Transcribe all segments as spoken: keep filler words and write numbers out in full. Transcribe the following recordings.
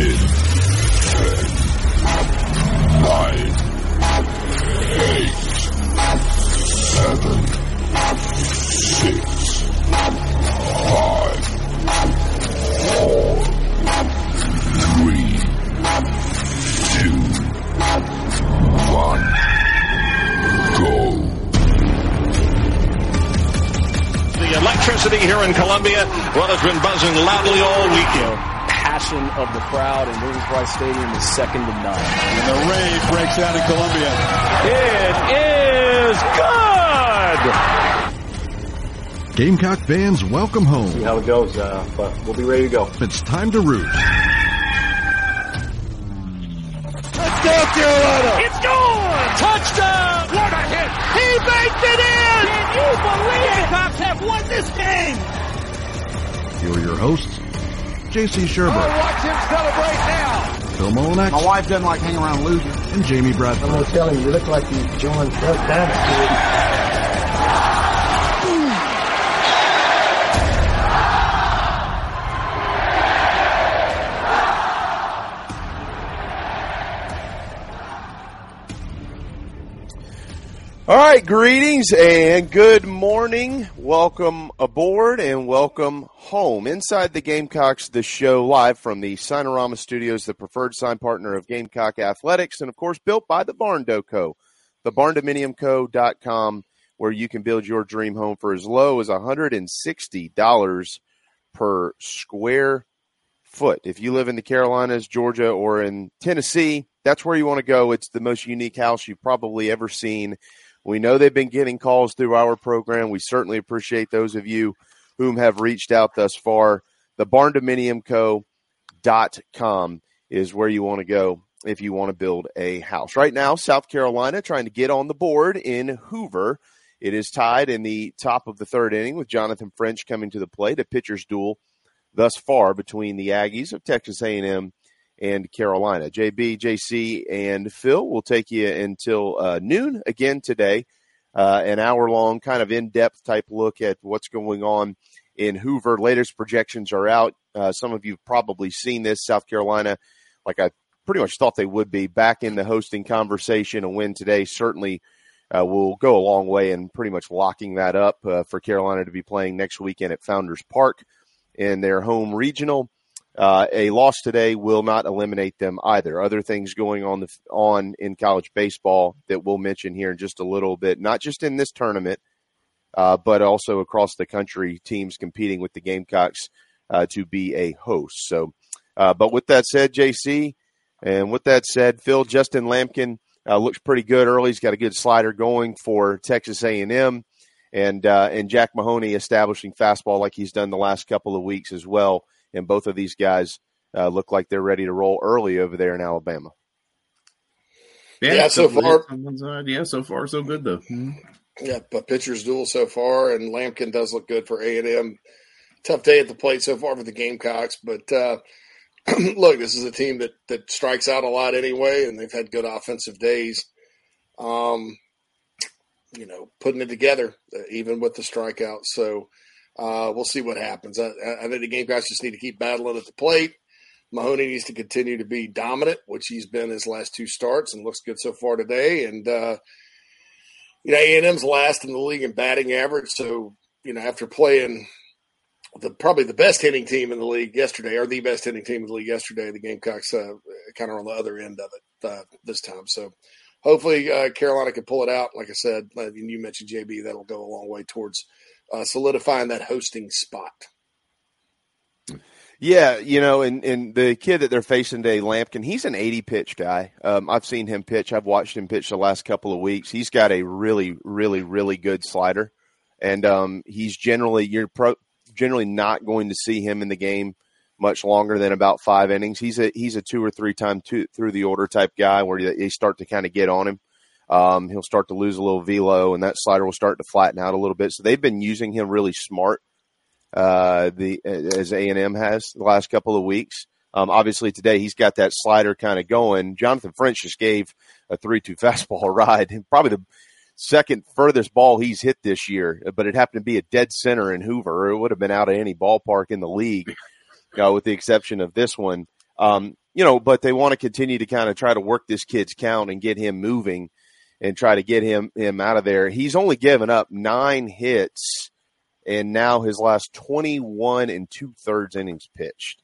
ten, nine, eight, seven, six, five, four, three, two, one. The electricity here in Columbia, well, it's been buzzing loudly all weekend. Passion of the crowd in Williams-Brice Stadium is second to none. And the rave breaks out in Columbia. It is good! Gamecock fans, welcome home. See how it goes, uh, but we'll be ready to go. It's time to root. Let's go, Carolina! It's gone! Touchdown! What a hit! He baked it in! Can you believe it? Cops have won this game! Here are your hosts, J C Sherbert. Oh, watch him celebrate now! Phil Molinax. My wife doesn't like hanging around losers. And Jamie Bradford. I'm going to tell you, you look like you joined Doug All right, greetings and good morning. Welcome aboard and welcome home. Inside the Gamecocks, the show live from the Signorama Studios, the preferred sign partner of Gamecock Athletics, and, of course, built by the Barn Dough Co., the barn dominium co dot com, where you can build your dream home for as low as one hundred sixty dollars per square foot. If you live in the Carolinas, Georgia, or in Tennessee, that's where you want to go. It's the most unique house you've probably ever seen. We know they've been getting calls through our program. We certainly appreciate those of you whom have reached out thus far. the barn dominium co dot com is where you want to go if you want to build a house. Right now, South Carolina trying to get on the board in Hoover. It is tied in the top of the third inning with Jonathan French coming to the plate, a pitcher's duel thus far between the Aggies of Texas A and M and Carolina. J B, J C, and Phil will take you until uh, noon again today, uh, an hour-long kind of in-depth type look at what's going on in Hoover. Latest projections are out. Uh, some of you have probably seen this. South Carolina, like I pretty much thought they would be, back in the hosting conversation. A win today certainly uh, will go a long way in pretty much locking that up uh, for Carolina to be playing next weekend at Founders Park in their home regional. Uh, a loss today will not eliminate them either. Other things going on the, on in college baseball that we'll mention here in just a little bit, not just in this tournament, uh, but also across the country, teams competing with the Gamecocks uh, to be a host. So, uh, but with that said, J C, and with that said, Phil, Justin Lampkin uh, looks pretty good early. He's got a good slider going for Texas A and M, and uh, and Jack Mahoney establishing fastball like he's done the last couple of weeks as well. And both of these guys uh, look like they're ready to roll early over there in Alabama. Yeah, yeah so, so far. Right. Yeah, so far, so good, though. Mm-hmm. Yeah, but pitcher's duel so far, and Lampkin does look good for A and M. Tough day at the plate so far for the Gamecocks. But, uh, look, this is a team that, that strikes out a lot anyway, and they've had good offensive days. Um, you know, putting it together, uh, even with the strikeouts. So, Uh, we'll see what happens. I, I think the Gamecocks just need to keep battling at the plate. Mahoney needs to continue to be dominant, which he's been his last two starts and looks good so far today. And, uh, you know, A and M's last in the league in batting average. So, you know, after playing the probably the best hitting team in the league yesterday, or the best hitting team in the league yesterday, the Gamecocks uh, kind of on the other end of it uh, this time. So hopefully uh, Carolina can pull it out. Like I said, and you mentioned, J B, that'll go a long way towards – Uh, solidifying that hosting spot. Yeah, you know, and, and the kid that they're facing today, Lampkin, he's an eighty-pitch guy. Um, I've seen him pitch. I've watched him pitch the last couple of weeks. He's got a really, really, really good slider, and um, he's generally you're pro, generally not going to see him in the game much longer than about five innings. He's a he's a two or three time two, through the order type guy where they start to kind of get on him. Um, he'll start to lose a little velo, and that slider will start to flatten out a little bit. So they've been using him really smart, uh, the as A and M has the last couple of weeks. Um, obviously today he's got that slider kind of going. Jonathan French just gave a three two fastball ride, probably the second furthest ball he's hit this year, but it happened to be a dead center in Hoover. It would have been out of any ballpark in the league, uh, with the exception of this one. Um, you know, but they want to continue to kind of try to work this kid's count and get him moving and try to get him, him out of there. He's only given up nine hits and now his last twenty-one and two-thirds innings pitched.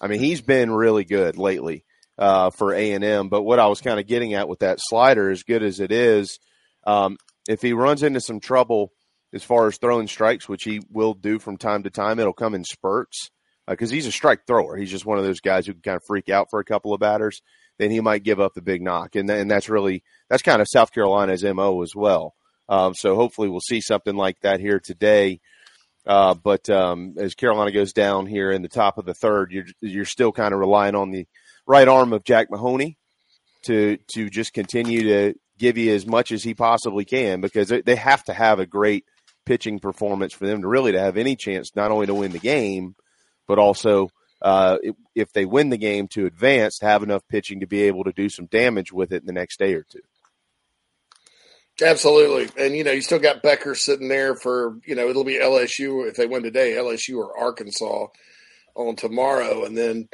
I mean, he's been really good lately uh, for A and M. But what I was kind of getting at with that slider, as good as it is, um, if he runs into some trouble as far as throwing strikes, which he will do from time to time, it'll come in spurts because uh, he's a strike thrower. He's just one of those guys who can kind of freak out for a couple of batters. Then he might give up the big knock. And, th- and that's really – that's kind of South Carolina's M O as well. Um, so hopefully we'll see something like that here today. Uh, but um, as Carolina goes down here in the top of the third, you're you're still kind of relying on the right arm of Jack Mahoney to to just continue to give you as much as he possibly can, because they have to have a great pitching performance for them to really to have any chance not only to win the game, but also uh, if they win the game to advance, to have enough pitching to be able to do some damage with it in the next day or two. Absolutely. And, you know, you still got Becker sitting there for, you know, it'll be L S U if they win today, L S U or Arkansas on tomorrow. And then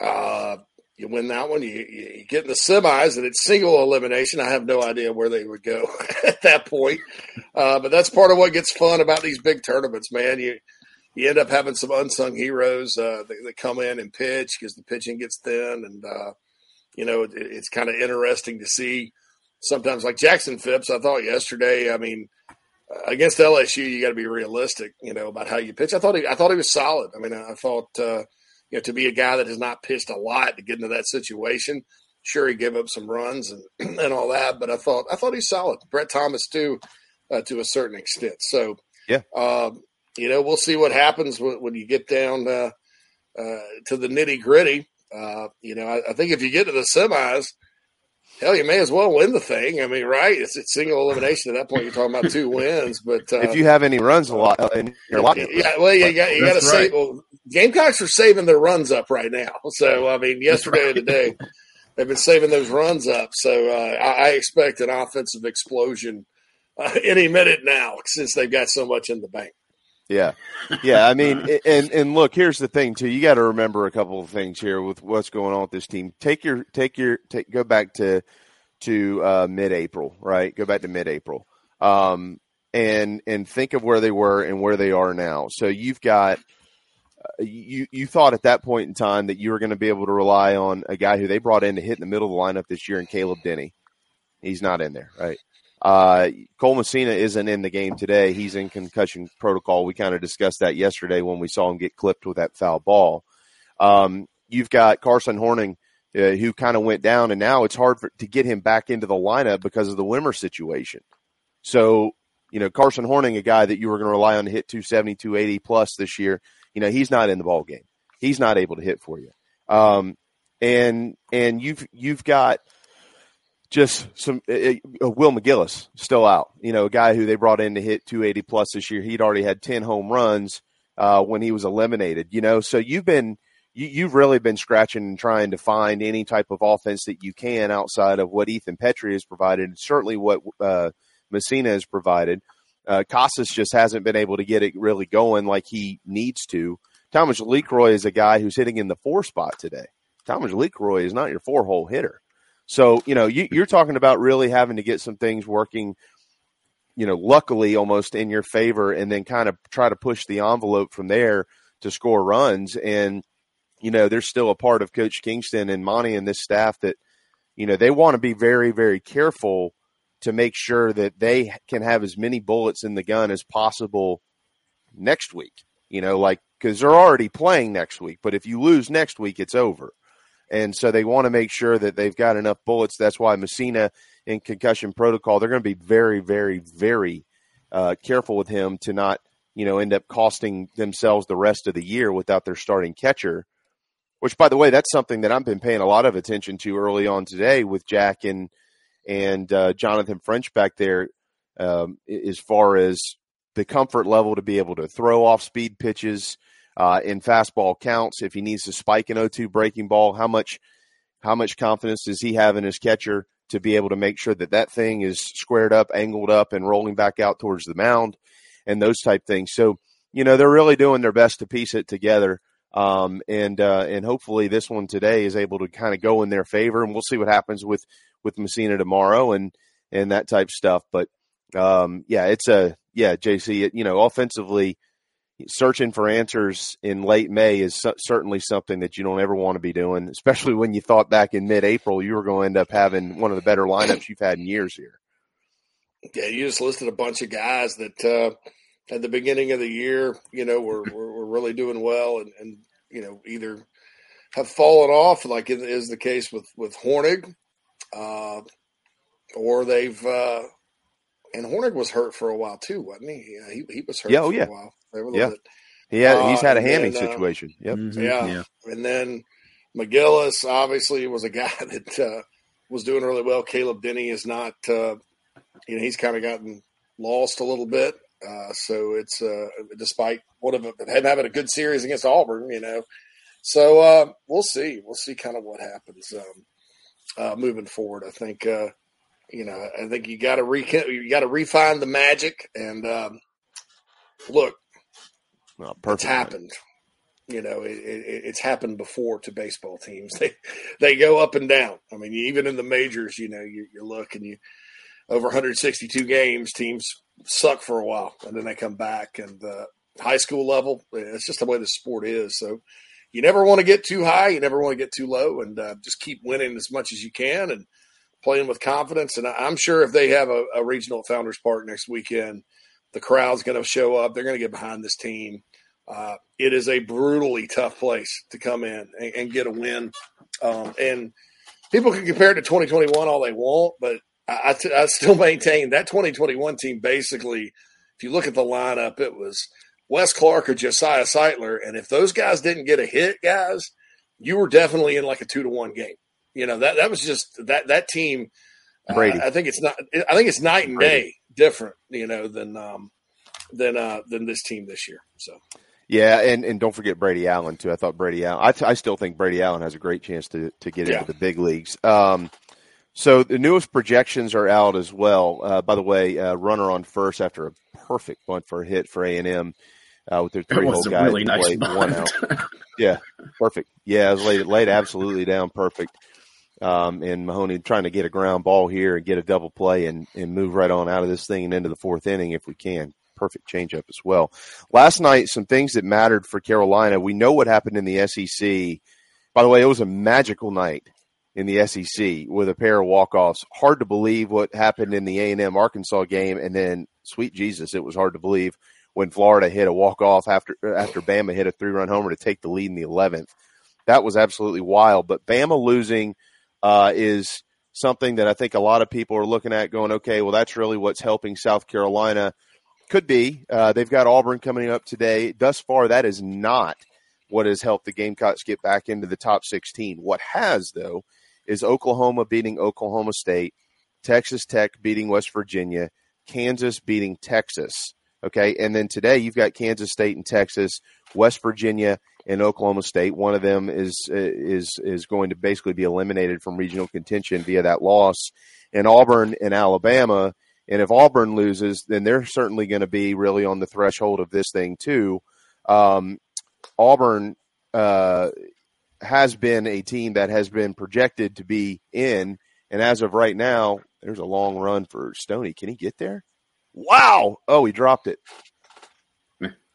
uh, you win that one, you, you get in the semis, and it's single elimination. I have no idea where they would go at that point. Uh, but that's part of what gets fun about these big tournaments, man. You you end up having some unsung heroes uh, that, that come in and pitch because the pitching gets thin. And, uh, you know, it, it's kind of interesting to see. Sometimes, like Jackson Phipps, I thought yesterday, I mean, against L S U, you got to be realistic, you know, about how you pitch. I thought he, I thought he was solid. I mean, I thought, uh, you know, to be a guy that has not pitched a lot to get into that situation, sure, he gave up some runs and, and all that, but I thought I thought he's solid. Brett Thomas, too, uh, to a certain extent. So, yeah, uh, you know, we'll see what happens when, when you get down uh, uh, to the nitty-gritty. Uh, you know, I, I think if you get to the semis, hell, you may as well win the thing. I mean, right? It's, it's single elimination at that point. You're talking about two wins, but uh, if you have any runs a lot, in your life, yeah. Well, you got you got to save. Well, Gamecocks are saving their runs up right now. So, I mean, yesterday and today, they've been saving those runs up. So, uh, I, I expect an offensive explosion uh, any minute now, since they've got so much in the bank. Yeah, yeah. I mean, and and look, here's the thing too. You got to remember a couple of things here with what's going on with this team. Take your take your take. Go back to to uh, mid-April, right? Go back to mid-April, um, and and think of where they were and where they are now. So you've got uh, you you thought at that point in time that you were going to be able to rely on a guy who they brought in to hit in the middle of the lineup this year, and Caleb Denny. He's not in there, right? Uh, Cole Messina isn't in the game today. He's in concussion protocol. We kind of discussed that yesterday when we saw him get clipped with that foul ball. Um, you've got Carson Horning, uh, who kind of went down, and now it's hard for, to get him back into the lineup because of the Wimmer situation. So, you know, Carson Horning, a guy that you were going to rely on to hit two seventy, two eighty plus this year, you know, he's not in the ball game. He's not able to hit for you. Um, and, and you've, you've got, Just some uh, uh, Will McGillis still out, you know, a guy who they brought in to hit two eighty plus this year. He'd already had ten home runs uh, when he was eliminated, you know. So you've been you, you've really been scratching and trying to find any type of offense that you can outside of what Ethan Petrie has provided, and certainly what uh, Messina has provided. Uh, Casas just hasn't been able to get it really going like he needs to. Thomas Lecroy is a guy who's hitting in the four spot today. Thomas Lecroy is not your four hole hitter. So, you know, you, you're talking about really having to get some things working, you know, luckily almost in your favor, and then kind of try to push the envelope from there to score runs. And, you know, there's still a part of Coach Kingston and Monty and this staff that, you know, they want to be very, very careful to make sure that they can have as many bullets in the gun as possible next week, you know, like, because they're already playing next week. But if you lose next week, it's over. And so they want to make sure that they've got enough bullets. That's why Messina in concussion protocol, they're going to be very, very, very uh, careful with him to not, you know, end up costing themselves the rest of the year without their starting catcher, which, by the way, that's something that I've been paying a lot of attention to early on today with Jack and and uh, Jonathan French back there, um, as far as the comfort level to be able to throw off speed pitches. Uh, in fastball counts, if he needs to spike an oh two breaking ball, how much how much confidence does he have in his catcher to be able to make sure that that thing is squared up, angled up, and rolling back out towards the mound, and those type things. So, you know, they're really doing their best to piece it together Um, and, uh, and hopefully this one today is able to kind of go in their favor, and we'll see what happens with, with Messina tomorrow and, and that type stuff. But, um, yeah, it's a, yeah, J C, you know, offensively searching for answers in late May is so, certainly something that you don't ever want to be doing, especially when you thought back in mid-April you were going to end up having one of the better lineups you've had in years here. Yeah. You just listed a bunch of guys that, uh, at the beginning of the year, you know, we're we're, we're really doing well, and, and you know, either have fallen off, like it is the case with with Hornig, uh, or they've uh, and Hornig was hurt for a while too, wasn't he? Yeah, he, he was hurt yeah, oh, for yeah. a while. They were a yeah, bit, he had, uh, he's had a hammy then, situation. Yep. Mm-hmm. Yeah. yeah, and then McGillis obviously was a guy that uh, was doing really well. Caleb Denny is not, uh, you know, he's kind of gotten lost a little bit. Uh, so it's uh, despite what of having a good series against Auburn, you know, so uh, we'll see, we'll see kind of what happens um, uh, moving forward. I think, uh, you know, I think you got to re you got to refine the magic and um, look, well, it's happened. You know, it, it, it's happened before to baseball teams. They they go up and down. I mean, even in the majors, you know, you, you look and you over one hundred sixty-two games, teams suck for a while, and then they come back. And uh, high school level, it's just the way the sport is. So you never want to get too high. You never want to get too low, and uh, just keep winning as much as you can and playing with confidence. And I'm sure if they have a, a regional at Founders Park next weekend, the crowd's going to show up. They're going to get behind this team. Uh, it is a brutally tough place to come in and, and get a win. Um, and people can compare it to twenty twenty-one all they want, but I, t- I still maintain that twenty twenty-one team basically, if you look at the lineup, it was Wes Clark or Josiah Seitler. And if those guys didn't get a hit, guys, you were definitely in like a two to one game. You know, that, that was just that, that team. Brady. Uh, I think it's not, I think it's night and Brady. day different, you know, than, um, than, uh, than this team this year. So, yeah. And, and don't forget Brady Allen too. I thought Brady Allen, I, t- I still think Brady Allen has a great chance to, to get yeah. into the big leagues. Um, So the newest projections are out as well. Uh, by the way, uh, runner on first after a perfect bunt for a hit for A and M uh, with their three-hole guy. Really nice late, one out. Yeah, perfect. Yeah, it was laid, laid absolutely down perfect. Um, and Mahoney trying to get a ground ball here and get a double play and, and move right on out of this thing and into the fourth inning if we can. Perfect changeup as well. Last night, some things that mattered for Carolina. We know what happened in the S E C. By the way, it was a magical night in the S E C with a pair of walk-offs. Hard to believe what happened in the A and M Arkansas game, and then, sweet Jesus, it was hard to believe when Florida hit a walk-off after after Bama hit a three-run homer to take the lead in the eleventh. That was absolutely wild. But Bama losing uh, is something that I think a lot of people are looking at going, okay, well, that's really what's helping South Carolina. Could be. Uh, they've got Auburn coming up today. Thus far, that is not what has helped the Gamecocks get back into the top sixteen. What has, though, is Oklahoma beating Oklahoma State, Texas Tech beating West Virginia, Kansas beating Texas, okay? And then today you've got Kansas State and Texas, West Virginia and Oklahoma State. One of them is is is going to basically be eliminated from regional contention via that loss, and Auburn and Alabama. And if Auburn loses, then they're certainly going to be really on the threshold of this thing too. Um, Auburn uh has been a team that has been projected to be in. And as of right now, there's a long run for Stoney. Can he get there? Wow. Oh, he dropped it.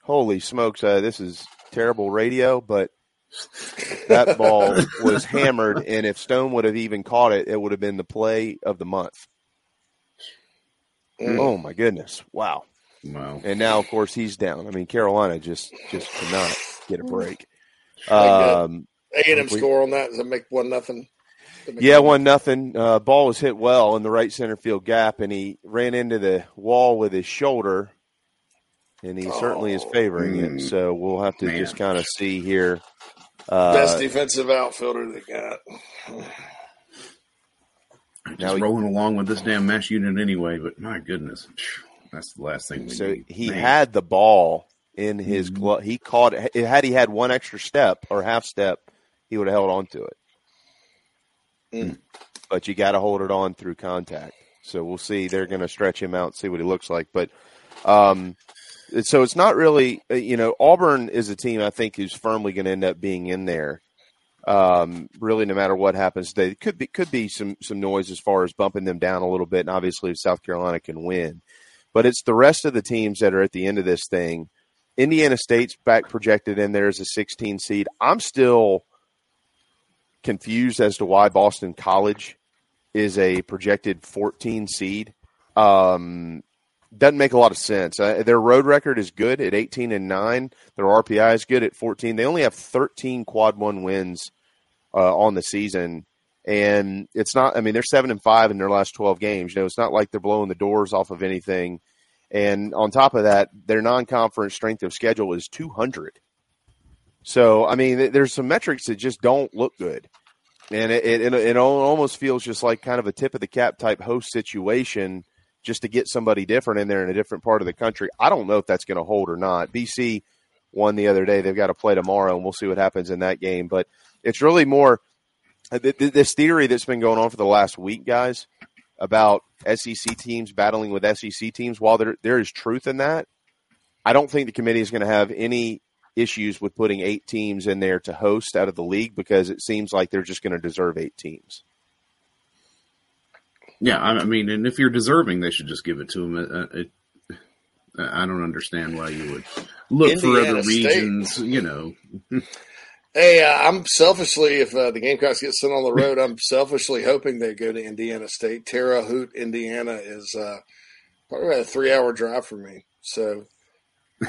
Holy smokes. Uh, this is terrible radio, but that ball was hammered. And if Stone would have even caught it, it would have been the play of the month. Mm. Oh my goodness. Wow. Wow. And now of course he's down. I mean, Carolina just, just cannot get a break. Um, A and M score on that is a make one nothing. Make yeah, one nothing. Uh, ball was hit well in the right center field gap, and he ran into the wall with his shoulder, and he oh, certainly is favoring mm, it. So we'll have to man. just kind of see here. Uh, Best defensive outfielder they got. Just now rolling he, along with this damn mesh unit anyway, but my goodness, that's the last thing we so need. So he man. had the ball in his glove. He caught it. Had he had one extra step or half step, he would have held on to it. Mm. But you got to hold it on through contact. So we'll see. They're going to stretch him out and see what he looks like. But um, So it's not really, you know, Auburn is a team I think who's firmly going to end up being in there. Um, really, no matter what happens today, it could be could be some some noise as far as bumping them down a little bit. And obviously, if South Carolina can win, but it's the rest of the teams that are at the end of this thing. Indiana State's back projected in there as a sixteen seed. I'm still confused as to why Boston College is a projected fourteen seed. Um, doesn't make a lot of sense. Uh, their road record is good at eighteen and nine. Their R P I is good at fourteen. They only have thirteen quad one wins uh, on the season. And it's not, I mean, they're seven and five in their last twelve games. You know, it's not like they're blowing the doors off of anything. And on top of that, their non-conference strength of schedule is two hundred. So, I mean, there's some metrics that just don't look good. And it, it, it almost feels just like kind of a tip of the cap type host situation just to get somebody different in there in a different part of the country. I don't know if that's going to hold or not. B C won the other day. They've got to play tomorrow, and we'll see what happens in that game. But it's really more this theory that's been going on for the last week, guys, about S E C teams battling with S E C teams. While there there is truth in that, I don't think the committee is going to have any issues with putting eight teams in there to host out of the league, because it seems like they're just going to deserve eight teams. Yeah, I mean, and if you're deserving, they should just give it to them. It, it, I don't understand why you would look Indiana for other State. Regions, you know. Hey, uh, I'm selfishly, if uh, the Gamecocks get sent on the road, I'm selfishly hoping they go to Indiana State. Terre Haute, Indiana is uh, probably about a three-hour drive for me, so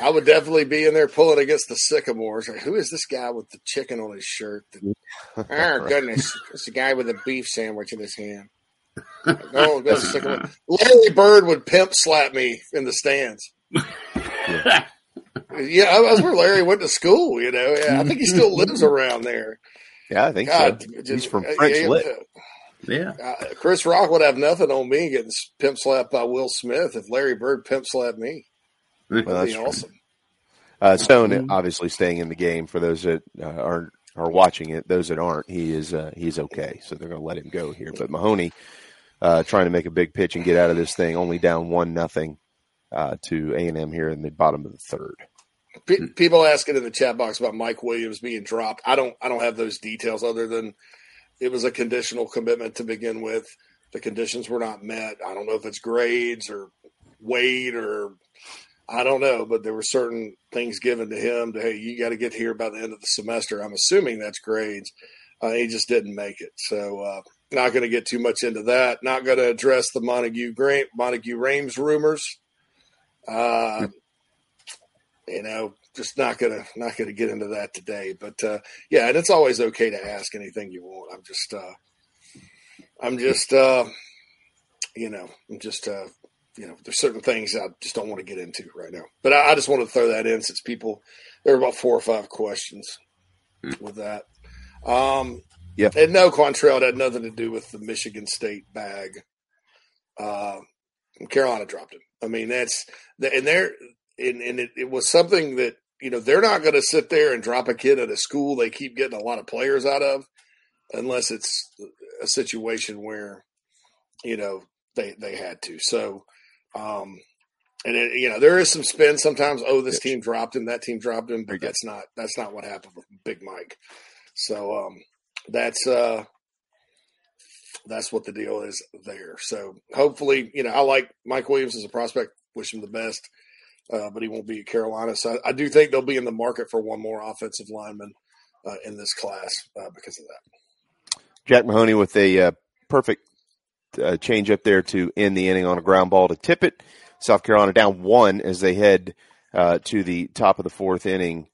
I would definitely be in there pulling against the Sycamores. Like, who is this guy with the chicken on his shirt? The, oh, goodness. It's a guy with a beef sandwich in his hand. Like, oh, go Sycamore. Larry Bird would pimp slap me in the stands. Yeah, yeah, that's where Larry went to school, you know. Yeah, I think he still lives around there. Yeah, I think God, so. Just, he's from French yeah, Lick. Yeah. Uh, Chris Rock would have nothing on me getting pimp slapped by Will Smith if Larry Bird pimp slapped me. Well, that's awesome. Uh, Stone obviously staying in the game for those that uh, are are watching it. Those that aren't, he is uh, he's okay. So they're going to let him go here. But Mahoney uh, trying to make a big pitch and get out of this thing, only down one nothing uh, to A and M here in the bottom of the third. P- people asking in the chat box about Mike Williams being dropped. I don't I don't have those details other than it was a conditional commitment to begin with. The conditions were not met. I don't know if it's grades or weight or. I don't know, but there were certain things given to him to, hey, you got to get here by the end of the semester. I'm assuming that's grades. Uh, he just didn't make it. So uh, not going to get too much into that. Not going to address the Montague Grant, Montague Rames rumors. Uh, you know, just not going to not going to get into that today. But, uh, yeah, and it's always okay to ask anything you want. I'm just uh, – I'm just uh, – you know, I'm just uh, – you know, there's certain things I just don't want to get into right now. But I, I just wanted to throw that in since people, there were about four or five questions mm. with that. Um, yeah. And no, Quantrell, it had nothing to do with the Michigan State bag. Uh, Carolina dropped him. I mean, that's, and they're, and, and it, it was something that, you know, they're not going to sit there and drop a kid at a school they keep getting a lot of players out of unless it's a situation where, you know, they, they had to. So, Um, and it, you know, there is some spin sometimes. Oh, this team dropped him, that team dropped him, but that's not, that's not what happened with Big Mike. So, um, that's, uh, that's what the deal is there. So hopefully, you know, I like Mike Williams as a prospect, wish him the best, uh, but he won't be at Carolina. So I, I do think they'll be in the market for one more offensive lineman, uh, in this class, uh, because of that. Jack Mahoney with a, uh, perfect, Uh, change up there to end the inning on a ground ball to Tippett. South Carolina down one as they head uh, to the top of the fourth inning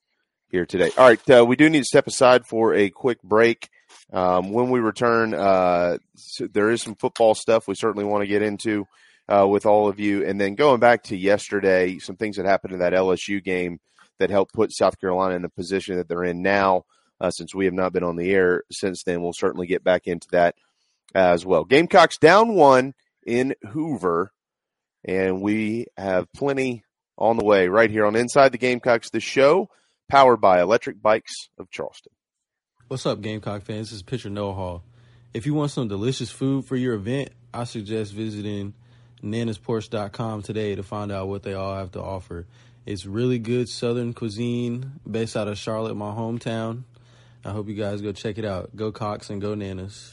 here today. All right, uh, we do need to step aside for a quick break. Um, when we return, uh, so there is some football stuff we certainly want to get into uh, with all of you. And then going back to yesterday, some things that happened in that L S U game that helped put South Carolina in the position that they're in now, uh, since we have not been on the air since then. We'll certainly get back into that as well. Gamecocks down one in Hoover, and we have plenty on the way right here on Inside the Gamecocks, the show powered by Electric Bikes of Charleston. What's up, Gamecock fans? This is Pitcher Noah Hall. If you want some delicious food for your event, I suggest visiting nanasports dot com today to find out what they all have to offer. It's really good Southern cuisine based out of Charlotte, my hometown. I hope you guys go check it out. Go Cox and go Nanas.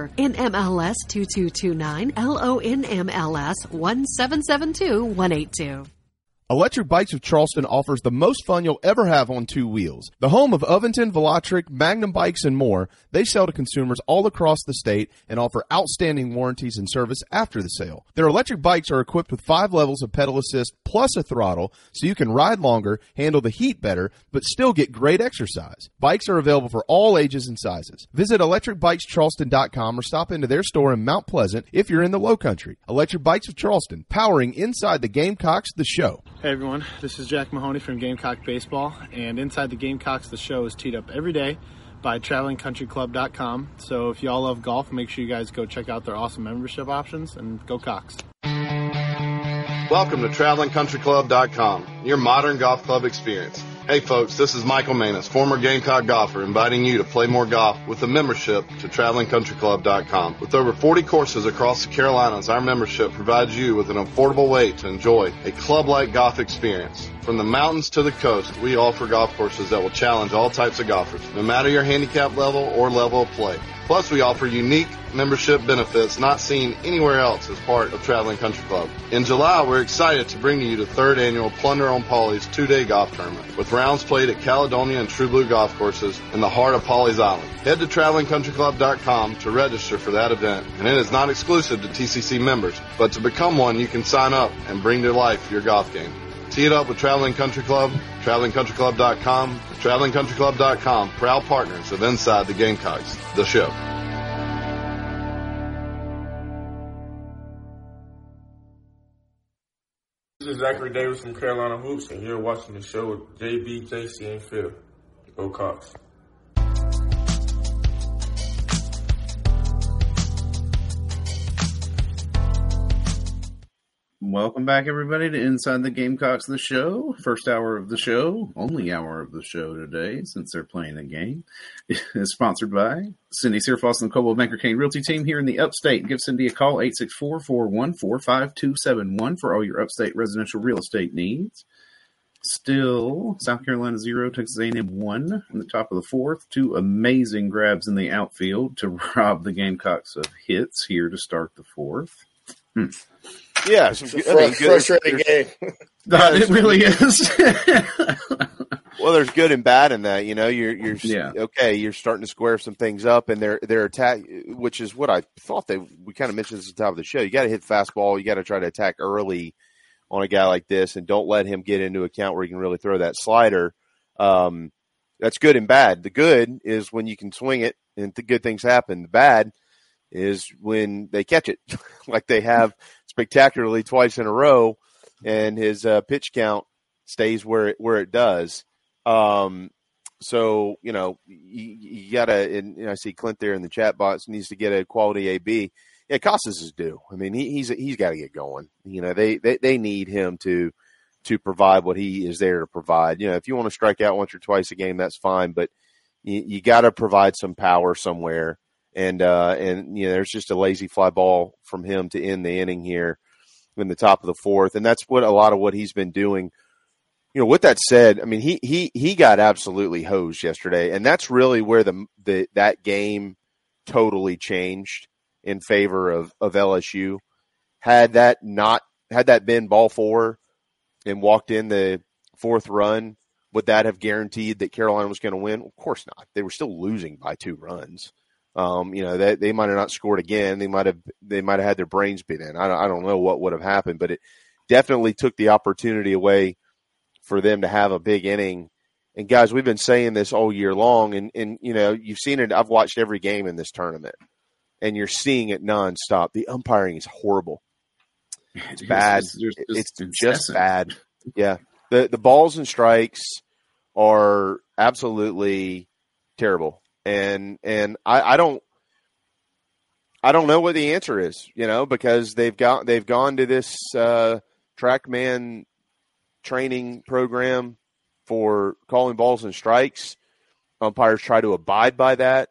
N M L S two two two nine, L O N M L S one seven seven two one eight two. Electric Bikes of Charleston offers the most fun you'll ever have on two wheels. The home of Oventon, Velotric, Magnum Bikes, and more, they sell to consumers all across the state and offer outstanding warranties and service after the sale. Their electric bikes are equipped with five levels of pedal assist plus a throttle, so you can ride longer, handle the heat better, but still get great exercise. Bikes are available for all ages and sizes. Visit electric bikes charleston dot com or stop into their store in Mount Pleasant if you're in the Lowcountry. Electric Bikes of Charleston, powering Inside the Gamecocks, the show. Hey everyone, this is Jack Mahoney from Gamecock Baseball, and Inside the Gamecocks, the show is teed up every day by traveling country club dot com. So if y'all love golf, make sure you guys go check out their awesome membership options, and go Cox. Welcome to traveling country club dot com, your modern golf club experience. Hey folks, this is Michael Manis, former Gamecock golfer, inviting you to play more golf with a membership to traveling country club dot com. With over forty courses across the Carolinas, our membership provides you with an affordable way to enjoy a club-like golf experience. From the mountains to the coast, we offer golf courses that will challenge all types of golfers, no matter your handicap level or level of play. Plus, we offer unique membership benefits not seen anywhere else as part of Traveling Country Club. In July, we're excited to bring you the third annual Plunder on Polly's two-day golf tournament, with rounds played at Caledonia and True Blue golf courses in the heart of Polly's Island. Head to traveling country club dot com to register for that event, and it is not exclusive to T C C members, but to become one, you can sign up and bring to life your golf game. Tee it up with Traveling Country Club, traveling country club dot com, traveling country club dot com, proud partners of Inside the Gamecocks, the show. This is Zachary Davis from Carolina Hoops, and you're watching the show with J B, J C, and Phil. Go Cox. Welcome back, everybody, to Inside the Gamecocks, the show. First hour of the show, only hour of the show today, since they're playing the game, is sponsored by Cindy Searfoss and the Coldwell Banker Kane Realty Team here in the Upstate. Give Cindy a call, eight six four, four one four, five two seven one, for all your Upstate residential real estate needs. Still, South Carolina zero, Texas A and M one in the top of the fourth. Two amazing grabs in the outfield to rob the Gamecocks of hits here to start the fourth. Hmm. Yeah, it's a fr- I mean, frustrating good. game. No, it really is. Well, there's good and bad in that. You know, you're you're yeah. okay. You're starting to square some things up, and their their attack, which is what I thought they we kind of mentioned this at the top of the show. You got to hit fastball. You got to try to attack early on a guy like this, and don't let him get into a count where he can really throw that slider. Um, that's good and bad. The good is when you can swing it, and the good things happen. The bad is when they catch it, like they have spectacularly twice in a row, and his uh, pitch count stays where it, where it does. Um, so, you know, you, you got to – and you know, I see Clint there in the chat box needs to get a quality A B. Yeah, Costas is due. I mean, he, he's he's got to get going. You know, they, they, they need him to to provide what he is there to provide. You know, if you want to strike out once or twice a game, that's fine, but you, you got to provide some power somewhere. And, uh, and, you know, there's just a lazy fly ball from him to end the inning here in the top of the fourth. And that's what a lot of what he's been doing. You know, with that said, I mean, he, he, he got absolutely hosed yesterday. And that's really where the, the, that game totally changed in favor of, of L S U. Had that not, had that been ball four and walked in the fourth run, would that have guaranteed that Carolina was going to win? Of course not. They were still losing by two runs. Um, you know, that they, they might have not scored again. They might have, they might have had their brains beat in. I don't, I don't know what would have happened, but it definitely took the opportunity away for them to have a big inning. And guys, we've been saying this all year long, and, and, you know, you've seen it. I've watched every game in this tournament, and you're seeing it nonstop. The umpiring is horrible. It's bad. It's just, it's just bad. Yeah. The the balls and strikes are absolutely terrible. And and I, I don't I don't know what the answer is, you know, because they've got they've gone to this uh, TrackMan training program for calling balls and strikes. Umpires try to abide by that,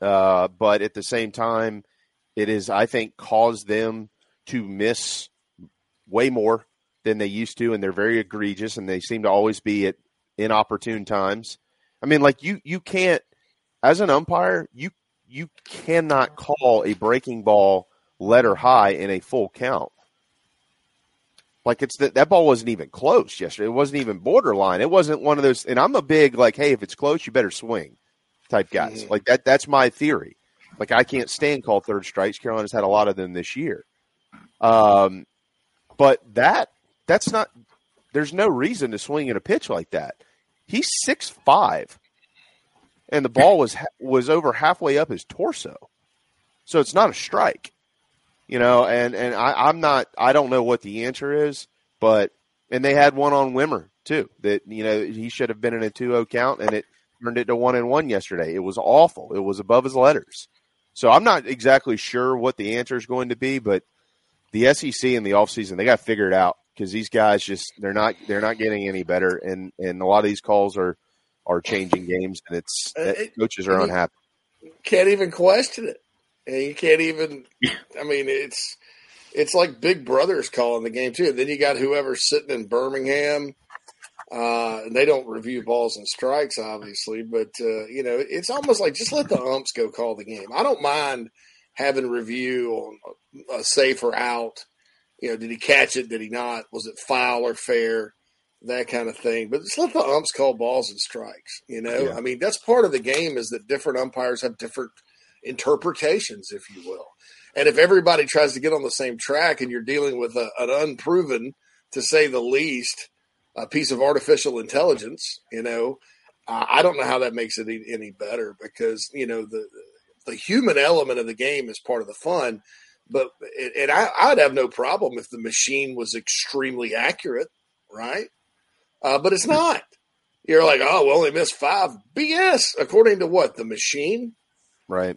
uh, but at the same time, it is, I think, caused them to miss way more than they used to, and they're very egregious, and they seem to always be at inopportune times. I mean, like, you you can't, as an umpire, you you cannot call a breaking ball letter high in a full count. Like, it's that that ball wasn't even close yesterday. It wasn't even borderline. It wasn't one of those. And I'm a big, like, hey, if it's close, you better swing type guys. Mm-hmm. Like that. That's my theory. Like, I can't stand call third strikes. Carolina's had a lot of them this year. Um, but that that's not. There's no reason to swing at a pitch like that. He's six five, and the ball was was over halfway up his torso, so it's not a strike. You know, and, and I, I'm not – I don't know what the answer is, but – and they had one on Wimmer, too, that, you know, he should have been in a two oh count, and it turned it to one and one yesterday. It was awful. It was above his letters. So I'm not exactly sure what the answer is going to be, but the S E C in the offseason, they got to figure it out, because these guys just – they're not they're not getting any better, and, and a lot of these calls are, are changing games, and it's it, – coaches are unhappy. Can't even question it. And you can't even – I mean, it's it's like Big Brother's calling the game, too. And then you got whoever's sitting in Birmingham. Uh, and they don't review balls and strikes, obviously. But, uh, you know, it's almost like just let the umps go call the game. I don't mind having review on a safe or out. You know, did he catch it? Did he not? Was it foul or fair? That kind of thing. But just let the umps call balls and strikes, you know. Yeah. I mean, that's part of the game, is that different umpires have different – interpretations, if you will. And if everybody tries to get on the same track, and you're dealing with a, an unproven, to say the least, a piece of artificial intelligence, you know, uh, I don't know how that makes it any better, because, you know, the the human element of the game is part of the fun. But and I, I'd have no problem if the machine was extremely accurate, right? Uh, but it's not. You're like, oh, we only missed five. B S, according to what? The machine? Right.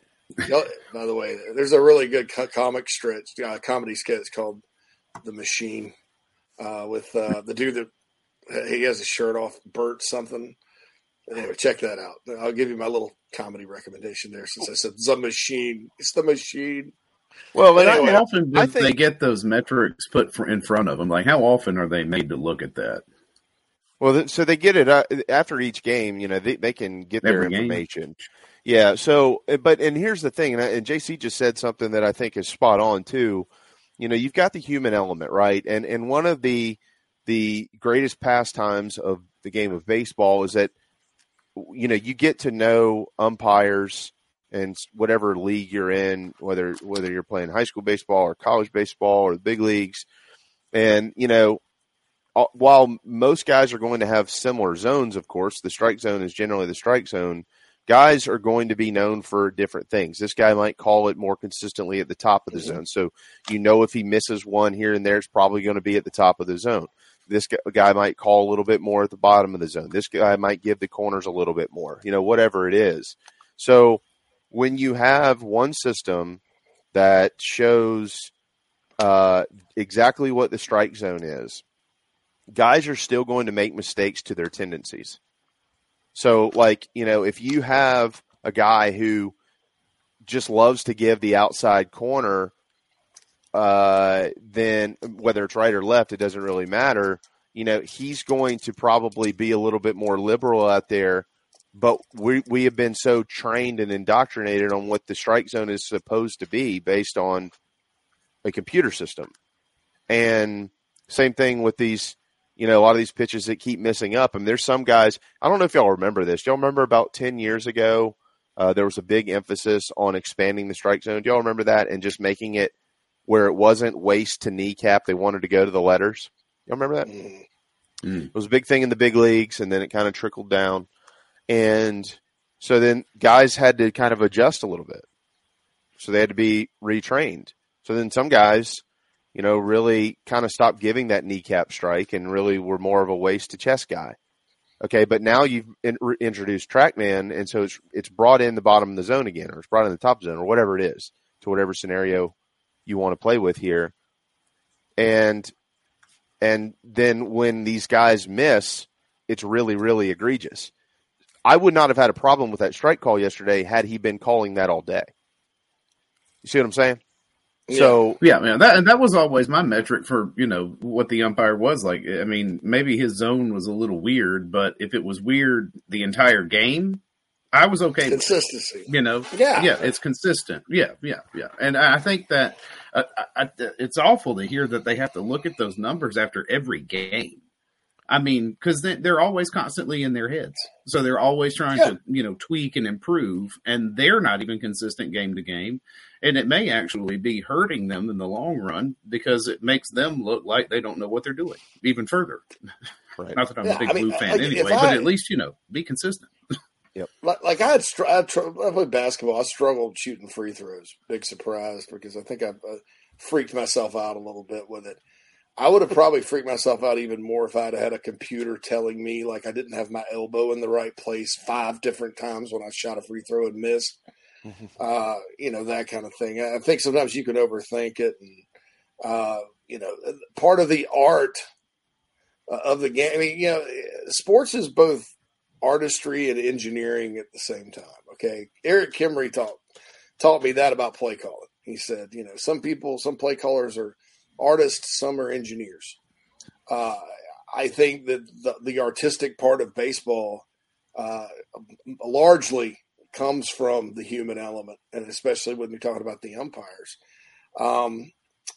By the way, there's a really good comic stretch, uh, comedy sketch called "The Machine," uh, with uh, the dude that he has his shirt off, Bert something. Anyway, check that out. I'll give you my little comedy recommendation there, since I said "The Machine." It's the machine. Well, but anyway, how often do I think, they get those metrics put in front of them? Like, how often are they made to look at that? Well, so they get it uh, after each game. You know, they they can get Every their information. Game. Yeah, so, but, and here's the thing, and, I, and J C just said something that I think is spot on, too. You know, you've got the human element, right? And and one of the the greatest pastimes of the game of baseball is that, you know, you get to know umpires and whatever league you're in, whether whether you're playing high school baseball or college baseball or the big leagues. And, you know, while most guys are going to have similar zones, of course, the strike zone is generally the strike zone. Guys are going to be known for different things. This guy might call it more consistently at the top of the mm-hmm. zone. So, you know, if he misses one here and there, it's probably going to be at the top of the zone. This guy might call a little bit more at the bottom of the zone. This guy might give the corners a little bit more, you know, whatever it is. So when you have one system that shows uh, exactly what the strike zone is, guys are still going to make mistakes to their tendencies. So, like, you know, if you have a guy who just loves to give the outside corner, uh, then whether it's right or left, it doesn't really matter. You know, he's going to probably be a little bit more liberal out there, but we we have been so trained and indoctrinated on what the strike zone is supposed to be based on a computer system. And same thing with these. You know, a lot of these pitches that keep missing up. I mean, there's some guys, I don't know if y'all remember this. Do y'all remember about ten years ago, uh, there was a big emphasis on expanding the strike zone? Do y'all remember that? And just making it where it wasn't waist to kneecap. They wanted to go to the letters. Y'all remember that? Mm. It was a big thing in the big leagues, and then it kind of trickled down. And so then guys had to kind of adjust a little bit. So they had to be retrained. So then some guys you know, really kind of stopped giving that kneecap strike and really were more of a waist to chest guy. Okay, but now you've in, re- introduced TrackMan, and so it's it's brought in the bottom of the zone again, or it's brought in the top zone, or whatever it is, to whatever scenario you want to play with here. And and then when these guys miss, it's really, really egregious. I would not have had a problem with that strike call yesterday had he been calling that all day. You see what I'm saying? Yeah. So yeah, man, that and that was always my metric for, you know, what the umpire was like. I mean, maybe his zone was a little weird, but if it was weird the entire game, I was okay. Consistency, with it, you know, yeah, yeah, it's consistent, yeah, yeah, yeah. And I think that uh, I, it's awful to hear that they have to look at those numbers after every game. I mean, because they're always constantly in their heads. So they're always trying yeah. to, you know, tweak and improve, and they're not even consistent game to game. And it may actually be hurting them in the long run because it makes them look like they don't know what they're doing even further. Right. Not that I'm yeah, a big I mean, blue fan like, anyway, I, but at least, you know, be consistent. Yep. Like, like I had str- – I, tr- I played basketball. I struggled shooting free throws. Big surprise, because I think I uh, freaked myself out a little bit with it. I would have probably freaked myself out even more if I had had a computer telling me like I didn't have my elbow in the right place five different times when I shot a free throw and missed, uh, you know, that kind of thing. I think sometimes you can overthink it. And, uh, you know, part of the art of the game, I mean, you know, sports is both artistry and engineering at the same time. Okay. Eric Kimry taught, taught me that about play calling. He said, you know, some people, some play callers are artists, some are engineers. Uh, I think that the, the artistic part of baseball uh, largely comes from the human element, and especially when we're talking about the umpires. Um,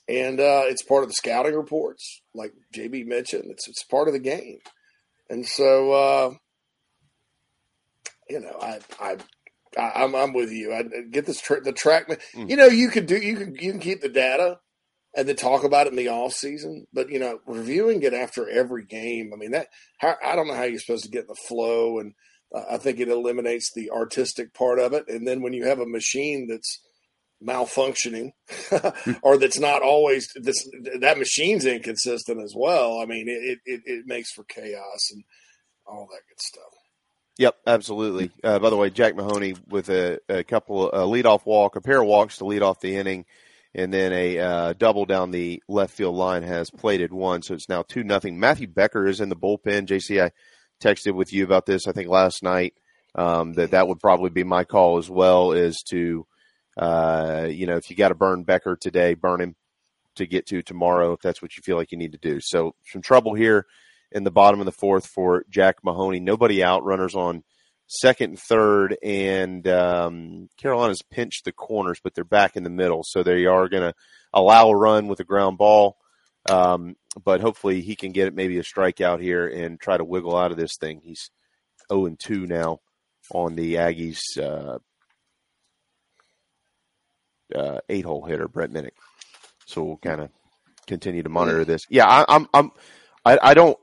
and uh, it's part of the scouting reports, like J B mentioned. It's it's part of the game. And so, uh, you know, I I – I'm, I'm with you. I get this tra- the track. Mm. You know, you could do you can you can keep the data and then talk about it in the off season, but you know, reviewing it after every game. I mean, that how, I don't know how you're supposed to get in the flow, and uh, I think it eliminates the artistic part of it. And then when you have a machine that's malfunctioning, or that's not always this, that machine's inconsistent as well. I mean, it it, it makes for chaos and all that good stuff. Yep, absolutely. Uh, by the way, Jack Mahoney with a, a couple of leadoff walk, a pair of walks to lead off the inning, and then a uh, double down the left field line has plated one, so it's now two nothing. Matthew Becker is in the bullpen. J C, I texted with you about this, I think, last night. Um, that that would probably be my call as well, is to, uh, you know, if you got to burn Becker today, burn him to get to tomorrow if that's what you feel like you need to do. So some trouble here in the bottom of the fourth for Jack Mahoney. Nobody out, runners on second and third, and um, Carolina's pinched the corners, but they're back in the middle, so they are going to allow a run with a ground ball, um, but hopefully he can get it, maybe a strikeout here, and try to wiggle out of this thing. He's oh and two now on the Aggies uh, uh, eight-hole hitter, Brett Minnick. So we'll kind of continue to monitor this. Yeah, I, I'm, I'm, I, I don't.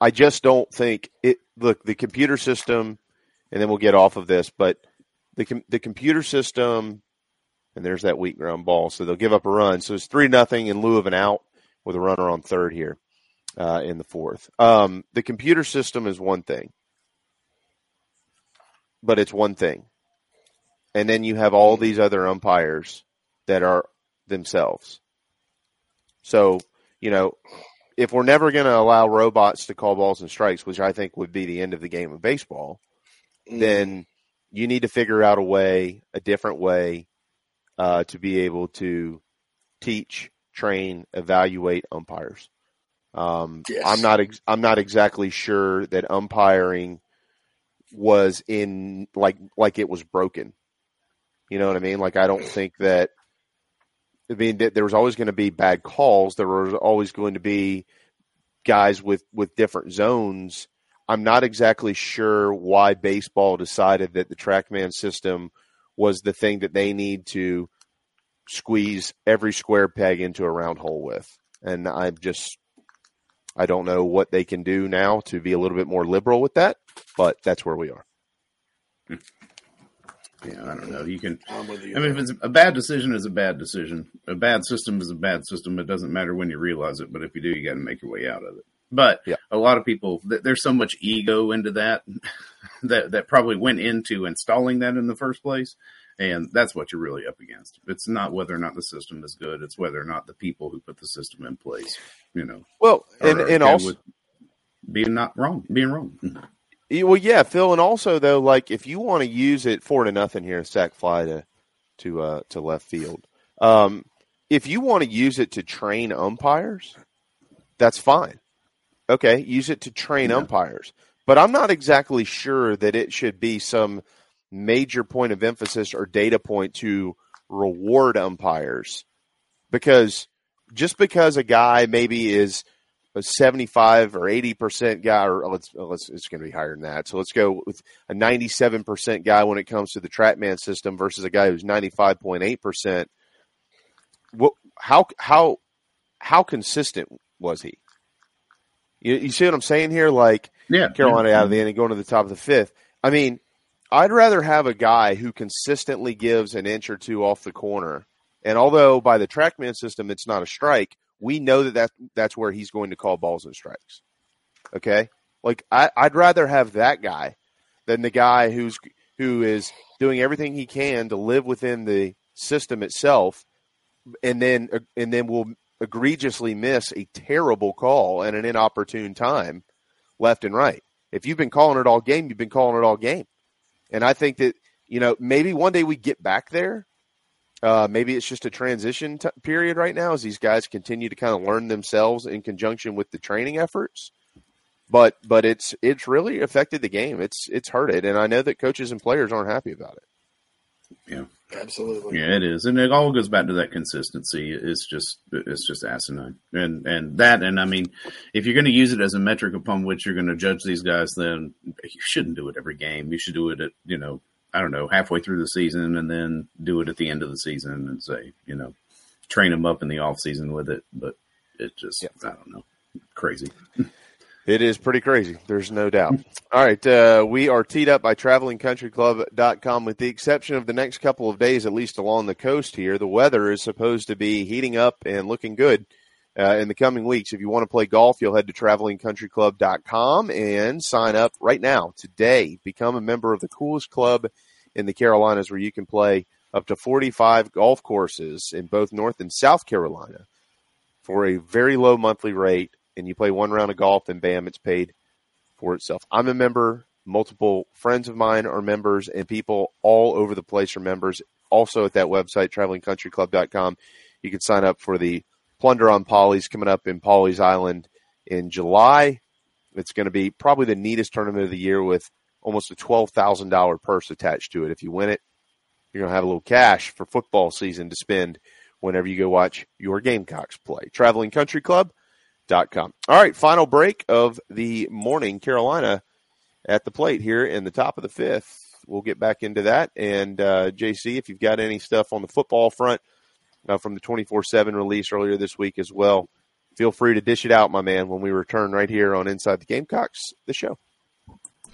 I just don't think it. Look, the computer system, and then we'll get off of this. But the com- the computer system, and there's that weak ground ball, so they'll give up a run. So it's three nothing in lieu of an out with a runner on third here uh, in the fourth. Um, the computer system is one thing, but it's one thing, and then you have all these other umpires that are themselves. So you know, if we're never going to allow robots to call balls and strikes, which I think would be the end of the game of baseball, mm. then you need to figure out a way, a different way, uh, to be able to teach, train, evaluate umpires. Um, yes. I'm not, ex- I'm not exactly sure that umpiring was in like, like it was broken. You know what I mean? Like, I don't think that, I mean, there was always going to be bad calls. There were always going to be guys with, with different zones. I'm not exactly sure why baseball decided that the TrackMan system was the thing that they need to squeeze every square peg into a round hole with. And I'm just, I don't know what they can do now to be a little bit more liberal with that, but that's where we are. you know, I don't know. You can, I mean, if it's a bad decision is a bad decision. A bad system is a bad system. It doesn't matter when you realize it, but if you do, you got to make your way out of it. But yeah. a lot of people, th- there's so much ego into that, that that probably went into installing that in the first place. And that's what you're really up against. It's not whether or not the system is good. It's whether or not the people who put the system in place, you know. Well, and, and also being not wrong, being wrong. Well, yeah, Phil. And also, though, like if you want to use it four to nothing here, sack fly to to uh, to left field. Um, if you want to use it to train umpires, that's fine. Okay, use it to train yeah. umpires. But I'm not exactly sure that it should be some major point of emphasis or data point to reward umpires, because just because a guy maybe is a seventy-five or eighty percent guy, or let's, let's it's going to be higher than that. So let's go with a ninety-seven percent guy when it comes to the TrackMan system versus a guy who's ninety-five point eight percent. What? How? How? How consistent was he? You, you see what I'm saying here? Like yeah, Carolina yeah. out of the end and going to the top of the fifth. I mean, I'd rather have a guy who consistently gives an inch or two off the corner. And although by the TrackMan system, it's not a strike, we know that, that that's where he's going to call balls and strikes. Okay. Like I, I'd rather have that guy than the guy who's, who is doing everything he can to live within the system itself. And then, and then will egregiously miss a terrible call at an inopportune time left and right. If you've been calling it all game, you've been calling it all game. And I think that, you know, maybe one day we get back there. Uh, maybe it's just a transition t- period right now as these guys continue to kind of learn themselves in conjunction with the training efforts. But but it's it's really affected the game. It's it's hurt it. And I know that coaches and players aren't happy about it. Yeah, absolutely. Yeah, it is. And it all goes back to that consistency. It's just it's just asinine. And, and that, and I mean, if you're going to use it as a metric upon which you're going to judge these guys, then you shouldn't do it every game. You should do it at, you know, I don't know, halfway through the season, and then do it at the end of the season and say, you know, train them up in the off season with it. But it just, yeah. I don't know, crazy. It is pretty crazy. There's no doubt. All right. Uh, we are teed up by traveling country club dot com. With the exception of the next couple of days, at least along the coast here, the weather is supposed to be heating up and looking good uh, in the coming weeks. If you want to play golf, you'll head to traveling country club dot com and sign up right now today. Become a member of the coolest club in the Carolinas, where you can play up to forty-five golf courses in both North and South Carolina for a very low monthly rate. And you play one round of golf, and bam, it's paid for itself. I'm a member. Multiple friends of mine are members, and people all over the place are members. Also at that website, traveling country club dot com, you can sign up for the Plunder on Polly's coming up in Polly's Island in July. It's going to be probably the neatest tournament of the year, with almost a twelve thousand dollars purse attached to it. If you win it, you're going to have a little cash for football season to spend whenever you go watch your Gamecocks play. Traveling Country Club. Dot com. All right, final break of the morning. Carolina at the plate here in the top of the fifth. We'll get back into that. And, uh, J C, if you've got any stuff on the football front uh, from the twenty-four seven release earlier this week as well, feel free to dish it out, my man, when we return right here on Inside the Gamecocks, the show.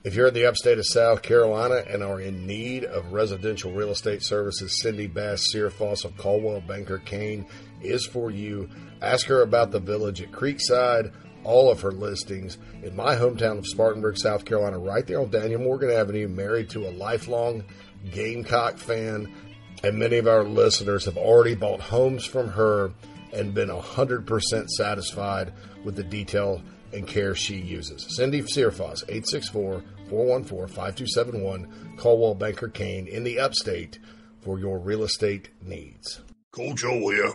If you're in the upstate of South Carolina and are in need of residential real estate services, Cindy Bass Searfoss of Caldwell Banker Kane is for you. Ask her about the Village at Creekside, all of her listings in my hometown of Spartanburg, South Carolina, right there on Daniel Morgan Avenue. Married to a lifelong Gamecock fan, and many of our listeners have already bought homes from her and been one hundred percent satisfied with the detail and care she uses. Cindy Searfoss, eight six four, four one four, five two seven one, Caldwell Banker Kane in the upstate for your real estate needs. Cool Joe here,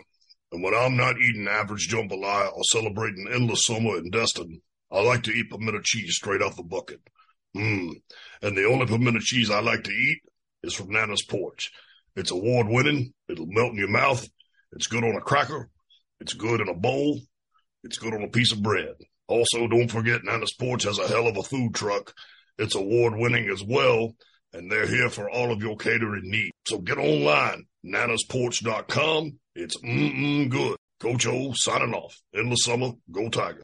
and when I'm not eating average jambalaya or celebrating endless summer in Destin, I like to eat pimento cheese straight out the bucket. Mmm, and the only pimento cheese I like to eat is from Nana's Porch. It's award-winning, it'll melt in your mouth, it's good on a cracker, it's good in a bowl, it's good on a piece of bread. Also, don't forget, Nana's Porch has a hell of a food truck. It's award-winning as well, and they're here for all of your catering needs. So get online, nanas porch dot com. It's mm-mm good. Coach O signing off. Endless summer, go Tiger.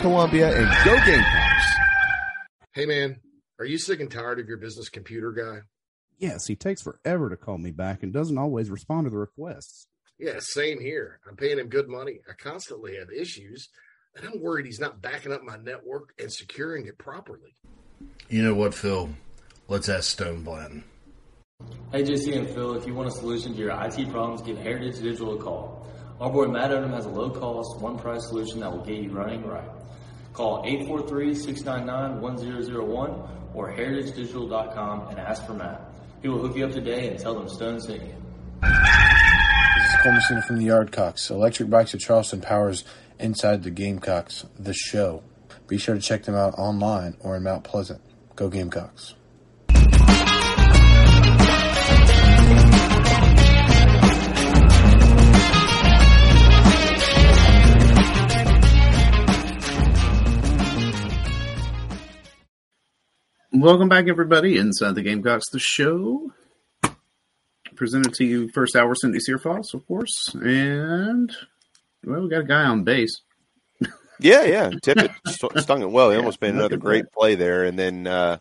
Columbia, and go Gamecocks. Hey man, are you sick and tired of your business computer guy? Yes, he takes forever to call me back and doesn't always respond to the requests. Yeah, same here. I'm paying him good money. I constantly have issues, and I'm worried he's not backing up my network and securing it properly. You know what, Phil? Let's ask Stone Blanton. Hey, J C and Phil, if you want a solution to your I T problems, give Heritage Digital a call. Our boy Matt Odom has a low-cost, one-price solution that will get you running right. Call eight four three, six nine nine, one zero zero one or heritage digital dot com and ask for Matt. He will hook you up today and tell them Stone sent you. This is Cole Messina from the Yardcocks. Electric Bikes of Charleston powers Inside the Gamecocks, the show. Be sure to check them out online or in Mount Pleasant. Go Gamecocks. Welcome back, everybody. Inside the Gamecocks, the show presented to you first hour Cindy Searfoss, of course, and well, we got a guy on base. Yeah, yeah, Tippett stung it well. He yeah, almost made another great that. play there, and then uh,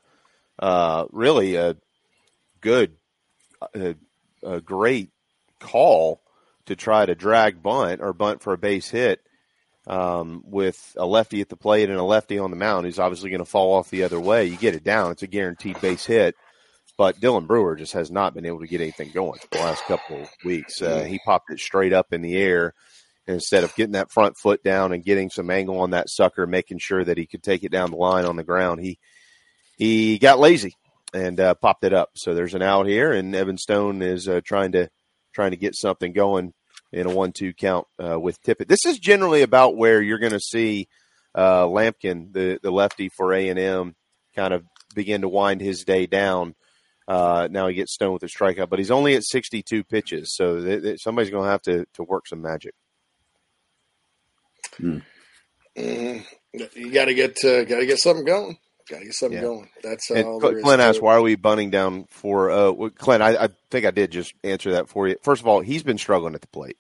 uh, really a good, a, a great call to try to drag bunt or bunt for a base hit. Um, with a lefty at the plate and a lefty on the mound who's obviously going to fall off the other way. You get it down. It's a guaranteed base hit. But Dylan Brewer just has not been able to get anything going for the last couple of weeks. Uh, he popped it straight up in the air. And instead of getting that front foot down and getting some angle on that sucker, making sure that he could take it down the line on the ground, he he got lazy and uh, popped it up. So there's an out here, and Evan Stone is uh, trying to trying to get something going in a one two count uh, with Tippett. This is generally about where you're going to see uh, Lampkin, the, the lefty for A and M, kind of begin to wind his day down. Uh, now he gets Stone with a strikeout, but he's only at sixty-two pitches, so th- th- somebody's going to have to to work some magic. Hmm. Mm, you got to get uh, got to get something going. Got to get something yeah. going. That's uh, all there is. Clint asked, why are we bunting down for uh, – well, Clint, I, I think I did just answer that for you. First of all, he's been struggling at the plate.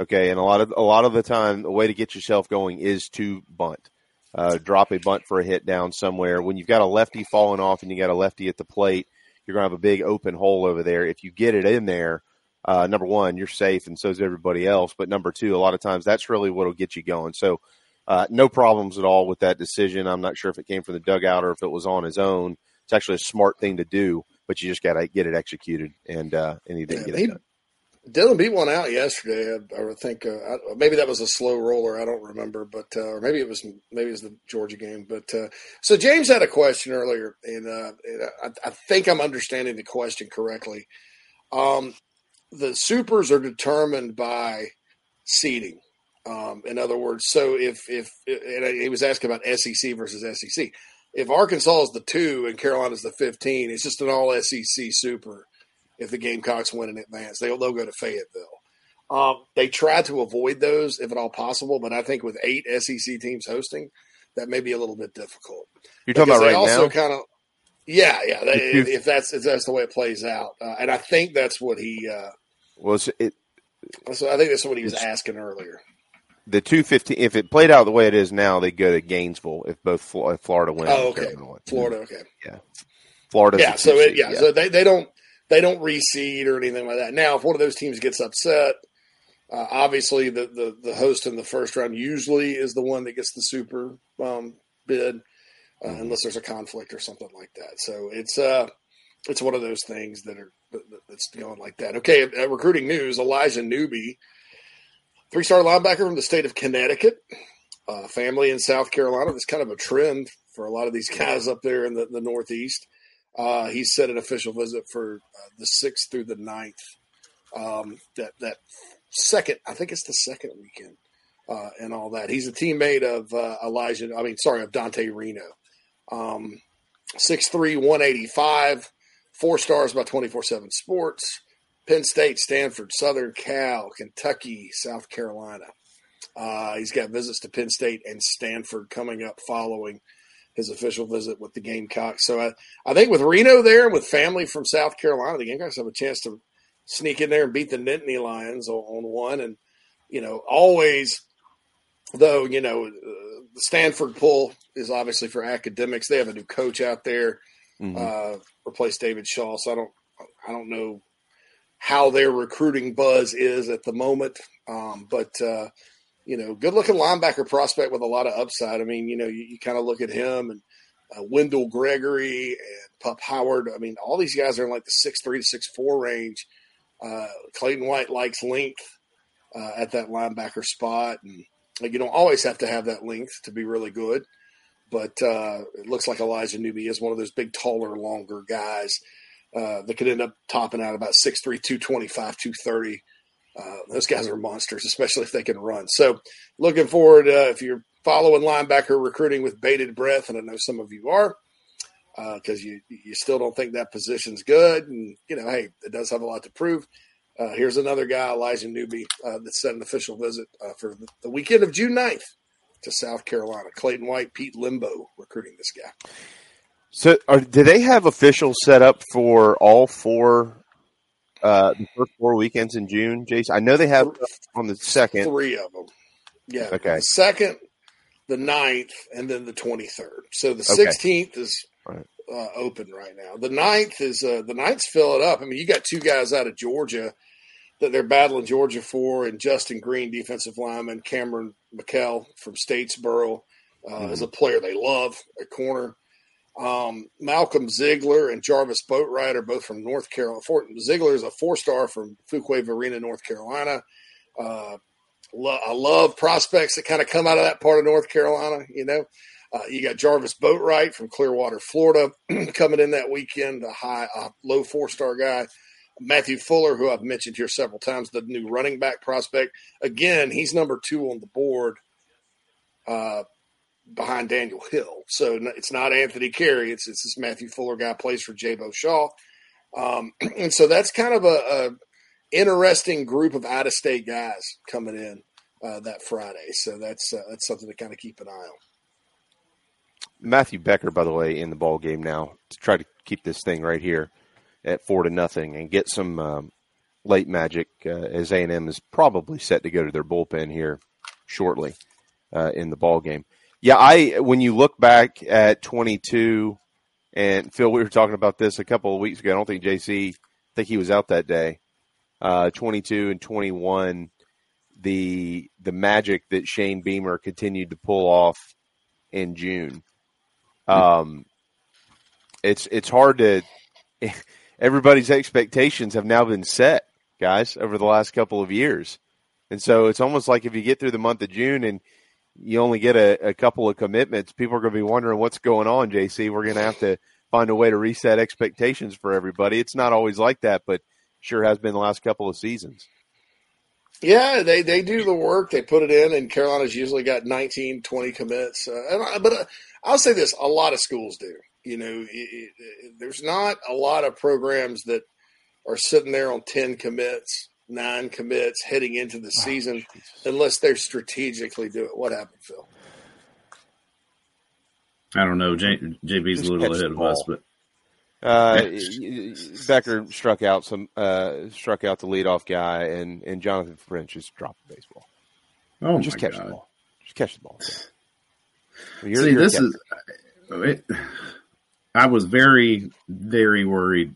Okay, and a lot of a lot of the time, the way to get yourself going is to bunt, uh, drop a bunt for a hit down somewhere. When you've got a lefty falling off and you got a lefty at the plate, you're gonna have a big open hole over there. If you get it in there, uh, number one, you're safe, and so is everybody else. But number two, a lot of times that's really what'll get you going. So, uh, no problems at all with that decision. I'm not sure if it came from the dugout or if it was on his own. It's actually a smart thing to do, but you just gotta get it executed, and uh, and he didn't yeah, get it done. Dylan beat one out yesterday. I, I would think uh, I, maybe that was a slow roller. I don't remember, but uh, or maybe it was maybe it was the Georgia game. But uh, so James had a question earlier, and, uh, and I, I think I'm understanding the question correctly. Um, the supers are determined by seeding. Um, in other words, so if if and he was asking about S E C versus S E C. If Arkansas is the two and Carolina's the fifteen, it's just an all S E C super. If the Gamecocks win in advance, they'll, they'll go to Fayetteville. Um, they try to avoid those if at all possible, but I think with eight S E C teams hosting, that may be a little bit difficult. You're talking about right also now? Kind of, yeah, yeah. They, if, if that's if that's the way it plays out, uh, and I think that's what he uh, was. It. So I think that's what he was asking earlier. The two fifteen. If it played out the way it is now, they go to Gainesville if both Florida wins. Oh, okay. Florida, okay. Yeah, Florida. Yeah. So it, yeah, yeah. So they, they don't. They don't reseed or anything like that. Now, if one of those teams gets upset, uh, obviously the, the the host in the first round usually is the one that gets the super um, bid, uh, mm-hmm. unless there's a conflict or something like that. So it's uh it's one of those things that are that's going like that. Okay, uh, recruiting news: Elijah Newby, three-star linebacker from the state of Connecticut, uh, family in South Carolina. That's kind of a trend for a lot of these guys up there in the, the Northeast. Uh, he set an official visit for uh, the sixth through the ninth. Um, that that second, I think it's the second weekend uh, and all that. He's a teammate of uh, Elijah, I mean, sorry, of Dante Reno. Um, six three, one eighty-five, four stars by twenty-four seven Sports, Penn State, Stanford, Southern Cal, Kentucky, South Carolina. Uh, he's got visits to Penn State and Stanford coming up following his official visit with the Gamecocks. So I, I think with Reno there and with family from South Carolina, the Gamecocks have a chance to sneak in there and beat the Nittany Lions on, on one. And, you know, always, though, you know, uh, the Stanford pull is obviously for academics. They have a new coach out there, mm-hmm. uh, replaced David Shaw. So I don't, I don't know how their recruiting buzz is at the moment. Um, but, uh, you know, good-looking linebacker prospect with a lot of upside. I mean, you know, you, you kind of look at him and uh, Wendell Gregory and Pup Howard. I mean, all these guys are in like the six three to six four range. Uh, Clayton White likes length uh, at that linebacker spot. And like, you don't always have to have that length to be really good. But uh, it looks like Elijah Newby is one of those big, taller, longer guys uh, that could end up topping out about six three, two twenty-five, two thirty. Uh, those guys are monsters, especially if they can run. So looking forward, uh, if you're following linebacker recruiting with bated breath, and I know some of you are, because uh, you you still don't think that position's good. And, you know, hey, it does have a lot to prove. Uh, here's another guy, Elijah Newby, uh, that set an official visit uh, for the weekend of June ninth to South Carolina. Clayton White, Pete Limbo recruiting this guy. So are, do they have officials set up for all four Uh, the first four weekends in June, Jason? I know they have on the second. Three of them. Yeah. Okay. The second, the ninth, and then the twenty-third. So the okay. sixteenth is right. Uh, open right now. The ninth is uh, – the ninth's fill it up. I mean, you got two guys out of Georgia that they're battling Georgia for, and Justin Green, defensive lineman, Cameron McKell from Statesboro uh, mm-hmm. is a player they love, a corner. Um, Malcolm Ziegler and Jarvis Boatwright are both from North Carolina. Fort, Ziegler is a four-star from Fuquay Varina, North Carolina. Uh, lo- I love prospects that kind of come out of that part of North Carolina, you know. Uh, you got Jarvis Boatwright from Clearwater, Florida, coming in that weekend, a high, a low four-star guy. Matthew Fuller, who I've mentioned here several times, the new running back prospect. Again, he's number two on the board. Uh, behind Daniel Hill. So it's not Anthony Carey. It's, it's this Matthew Fuller guy, plays for Jabo Shaw. Um, and so that's kind of a, a interesting group of out-of-state guys coming in uh, that Friday. So that's, uh, that's something to kind of keep an eye on. Matthew Becker, by the way, in the ball game now to try to keep this thing right here at four to nothing and get some um, late magic uh, as A and M is probably set to go to their bullpen here shortly uh, in the ball game. Yeah, I when you look back at twenty-two, and Phil, we were talking about this a couple of weeks ago. I don't think J C, I think he was out that day. Uh, twenty-two and twenty-one, the the magic that Shane Beamer continued to pull off in June. Um, it's it's hard to. Everybody's expectations have now been set, guys, over the last couple of years, and so it's almost like if you get through the month of June and you only get a, a couple of commitments, people are going to be wondering what's going on, J C. We're going to have to find a way to reset expectations for everybody. It's not always like that, but sure has been the last couple of seasons. Yeah, they, they do the work. They put it in, and Carolina's usually got nineteen, twenty commits. Uh, and I, but uh, I'll say this, a lot of schools do. You know, it, it, there's not a lot of programs that are sitting there on ten commits, nine commits heading into the season, oh, unless they strategically do it. What happened, Phil? I don't know. J- JB's just a little ahead of us, but uh, Becker struck out some uh, struck out the leadoff guy, and and Jonathan French just dropped the baseball. Oh, just my catch God. the ball. Just catch the ball. Well, see, this is. It, I was very, very worried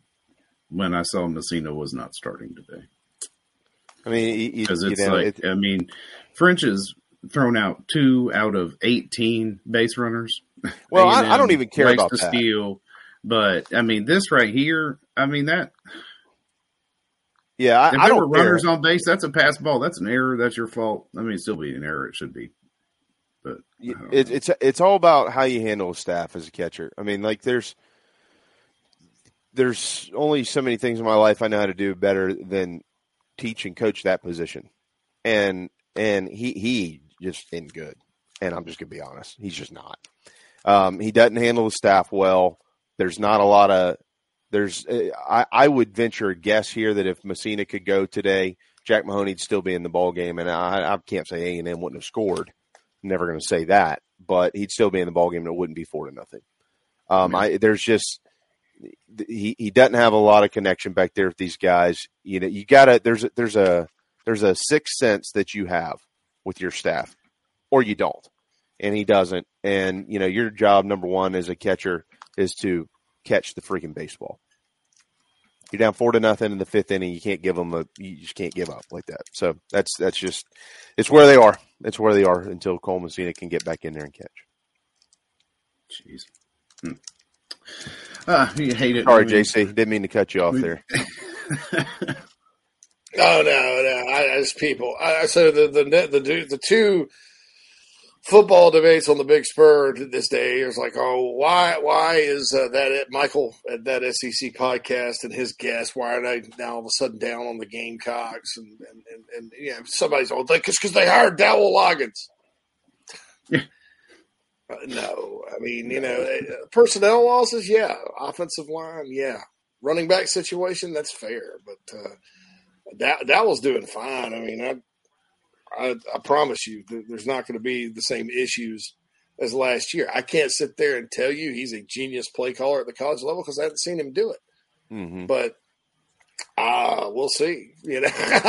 when I saw Messina was not starting today. I mean, because it's you know, like, it, I mean, French has thrown out two out of eighteen base runners. Well, I, I don't even care about that. Steal, but I mean, this right here, I mean that. Yeah, I, I don't runners care. On base. That's a pass ball. That's an error. That's your fault. I mean, it'd still be an error. It should be. But it, it's it's all about how you handle staff as a catcher. I mean, like there's. There's only so many things in my life I know how to do better than teach and coach that position. And, and he, he just isn't good. And I'm just going to be honest. He's just not. Um, he doesn't handle the staff well. There's not a lot of – there's. I, I would venture a guess here that if Messina could go today, Jack Mahoney would still be in the ballgame. And I, I can't say A and M wouldn't have scored. I'm never going to say that. But he'd still be in the ballgame and it wouldn't be four to nothing. Um, I, there's just – he he doesn't have a lot of connection back there with these guys. You know, you got to – there's there's a there's a sixth sense that you have with your staff. Or you don't, and he doesn't. And, you know, your job, number one, as a catcher is to catch the freaking baseball. You're down four to nothing in the fifth inning. You can't give them a – you just can't give up like that. So that's that's just – it's where they are. It's where they are until Cole Messina can get back in there and catch. Jeez. Hmm. Uh, you hate it. Sorry, J C. Didn't mean to cut you off we, there. No, no, no. I, as people, I so the the the, the, the two – football debates on the Big Spur this day is like, oh, why why is uh, that it? Michael at that S E C podcast and his guest, why are they now all of a sudden down on the Gamecocks? And, and, and, and yeah, somebody's all like, it's because they hired Dowell Loggins. uh, no, I mean, you know, uh, personnel losses, yeah. Offensive line, yeah. Running back situation, that's fair. But uh, that, that was doing fine. I mean, I I, I promise you there's not going to be the same issues as last year. I can't sit there and tell you he's a genius play caller at the college level because I haven't seen him do it. Mm-hmm. But uh, we'll see. You know, I,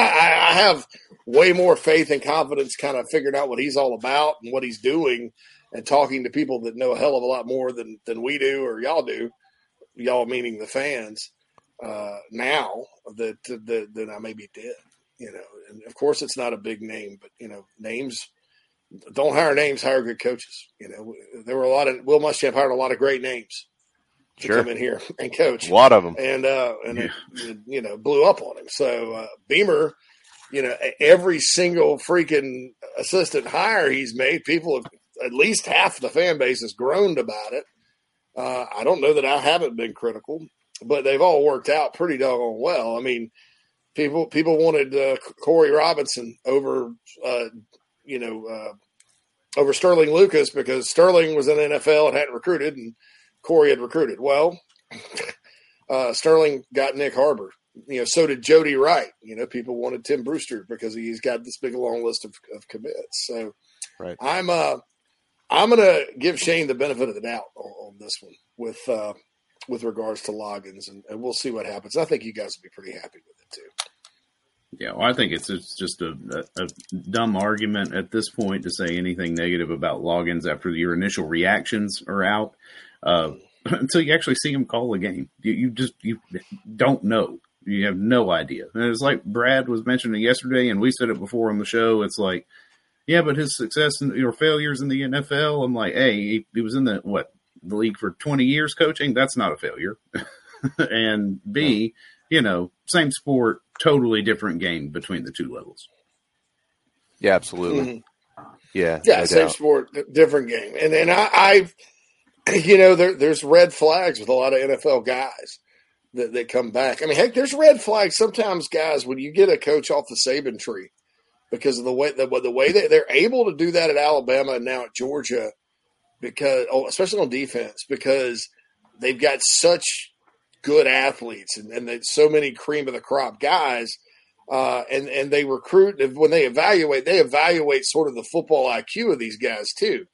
I have way more faith and confidence kind of figuring out what he's all about and what he's doing and talking to people that know a hell of a lot more than, than we do or y'all do, y'all meaning the fans, uh, now that, that, that I maybe did. You know, and of course it's not a big name, but, you know, names don't hire names, hire good coaches. You know, there were a lot of, Will Muschamp hired a lot of great names to sure. come in here and coach. A lot of them. And, uh, and yeah. it, it, you know, blew up on him. So uh, Beamer, you know, every single freaking assistant hire he's made, people have, at least half the fan base has groaned about it. Uh, I don't know that I haven't been critical, but they've all worked out pretty doggone well. I mean, People people wanted uh, Corey Robinson over, uh, you know, uh, over Sterling Lucas because Sterling was in the N F L and hadn't recruited, and Corey had recruited. Well, uh, Sterling got Nick Harbor. You know, so did Jody Wright. You know, people wanted Tim Brewster because he's got this big long list of, of commits. So, right. I'm uh, I'm gonna give Shane the benefit of the doubt on, on this one with uh, with regards to Loggins, and, and we'll see what happens. I think you guys will be pretty happy with it too. Yeah, well, I think it's, it's just a, a, a dumb argument at this point to say anything negative about Loggins after your initial reactions are out uh, until you actually see him call a game. You, you just you don't know. You have no idea. And it's like Brad was mentioning yesterday, and we said it before on the show. It's like, yeah, but his success and your failures in the N F L. I'm like, hey, he, he was in the what the league for twenty years coaching. That's not a failure. And B, you know, same sport. Totally different game between the two levels. Yeah, absolutely. Mm-hmm. Yeah, yeah, no same doubt. Sport, different game. And and I, I you know, there, there's red flags with a lot of N F L guys that that come back. I mean, heck, there's red flags sometimes, guys, when you get a coach off the Saban tree because of the way the, the way they, they're able to do that at Alabama and now at Georgia, because oh, especially on defense, because they've got such good athletes and, and so many cream of the crop guys uh, and, and they recruit when they evaluate, they evaluate sort of the football I Q of these guys too.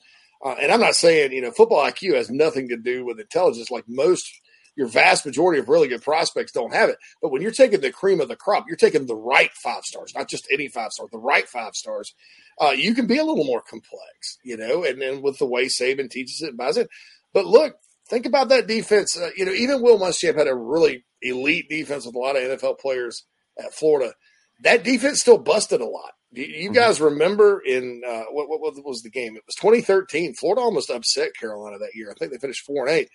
Uh, and I'm not saying, you know, football I Q has nothing to do with intelligence. Like most, your vast majority of really good prospects don't have it. But when you're taking the cream of the crop, you're taking the right five stars, not just any five star, the right five stars. Uh, you can be a little more complex, you know, and then with the way Saban teaches it and buys it, but look, think about that defense. Uh, you know, even Will Muschamp had a really elite defense with a lot of N F L players at Florida. That defense still busted a lot. You, you guys remember in uh, what, what, what was the game? It was twenty thirteen. Florida almost upset Carolina that year. I think they finished four and eight.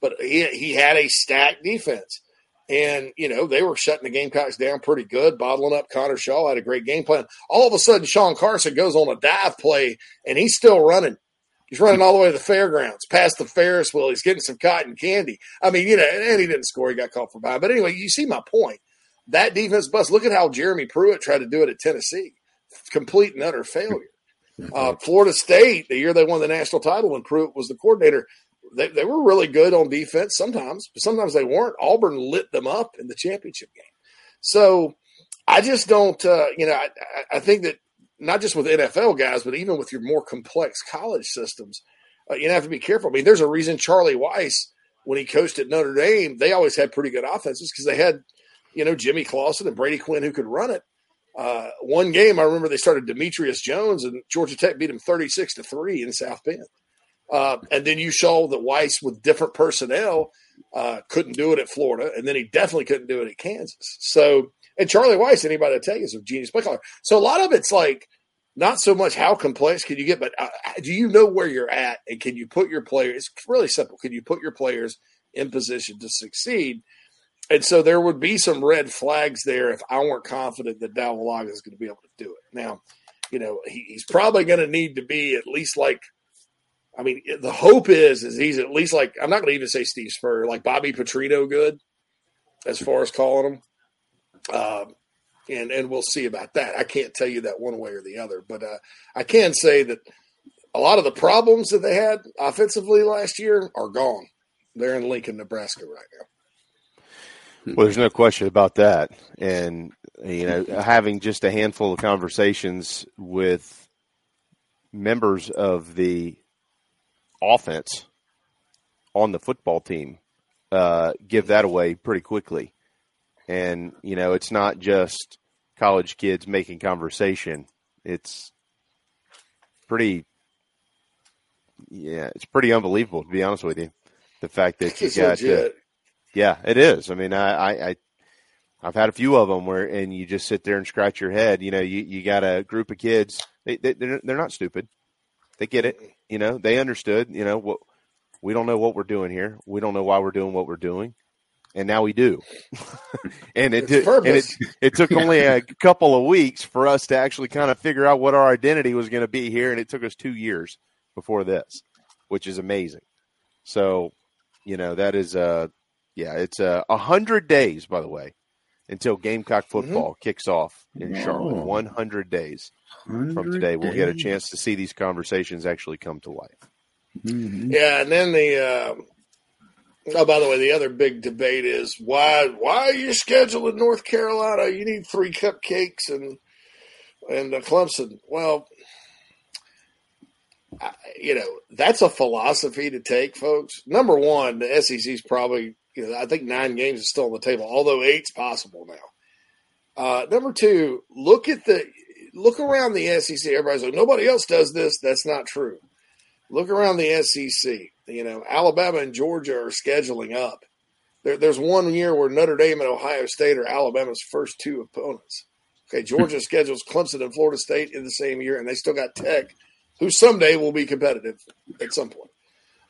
But he he had a stacked defense, and you know they were shutting the Gamecocks down pretty good, bottling up. Connor Shaw had a great game plan. All of a sudden, Sean Carson goes on a dive play, and he's still running. He's running all the way to the fairgrounds, past the Ferris wheel. He's getting some cotton candy. I mean, you know, and he didn't score. He got called for behind. But anyway, you see my point. That defense bust, look at how Jeremy Pruitt tried to do it at Tennessee. Complete and utter failure. Uh, Florida State, the year they won the national title when Pruitt was the coordinator, they, they were really good on defense sometimes, but sometimes they weren't. Auburn lit them up in the championship game. So I just don't, uh, you know, I, I think that not just with N F L guys, but even with your more complex college systems, uh, you have to be careful. I mean, there's a reason Charlie Weiss, when he coached at Notre Dame, they always had pretty good offenses because they had, you know, Jimmy Clausen and Brady Quinn who could run it. Uh, one game, I remember they started Demetrius Jones, and Georgia Tech beat him thirty-six to three in South Bend. Uh, and then you saw that Weiss, with different personnel, uh, couldn't do it at Florida, and then he definitely couldn't do it at Kansas. So, and Charlie Weiss, anybody to tell you, is a genius play caller. So a lot of it's like not so much how complex can you get, but uh, do you know where you're at, and can you put your players – it's really simple. Can you put your players in position to succeed? And so there would be some red flags there if I weren't confident that Dowalaga is going to be able to do it. Now, you know, he, he's probably going to need to be at least like, I mean, the hope is, is he's at least like, I'm not going to even say Steve Spurrier, like Bobby Petrino good, as far as calling him. Um, and, and we'll see about that. I can't tell you that one way or the other, but uh, I can say that a lot of the problems that they had offensively last year are gone. They're in Lincoln, Nebraska right now. Well, there's no question about that. And, you know, having just a handful of conversations with members of the offense on the football team, uh, give that away pretty quickly. And, you know, it's not just college kids making conversation. It's pretty, yeah, it's pretty unbelievable, to be honest with you, the fact that you got to – Yeah, it is. I mean, I, I, I've had a few of them where, and you just sit there and scratch your head. You know, you, you got a group of kids. They, they they're, they're not stupid. They get it. You know, they understood. You know, what we don't know what we're doing here. We don't know why we're doing what we're doing, and now we do. and it t- and it it took only a couple of weeks for us to actually kind of figure out what our identity was going to be here, and it took us two years before this, which is amazing. So, you know, that is a. Uh, Yeah, it's a uh, hundred days, by the way, until Gamecock football mm-hmm. kicks off in Whoa. Charlotte. One hundred days from today, we'll get a chance to see these conversations actually come to life. Mm-hmm. Yeah, and then the uh, oh, by the way, the other big debate is why why are you scheduled in North Carolina? You need three cupcakes and and uh, Clemson. Well, I, you know that's a philosophy to take, folks. Number one, the S E C's probably. You know, I think nine games is still on the table, although eight's possible now. Uh, number two, look at the look around the S E C. Everybody's like, nobody else does this. That's not true. Look around the S E C. You know, Alabama and Georgia are scheduling up. There, there's one year where Notre Dame and Ohio State are Alabama's first two opponents. Okay, Georgia schedules Clemson and Florida State in the same year, and they still got Tech, who someday will be competitive at some point.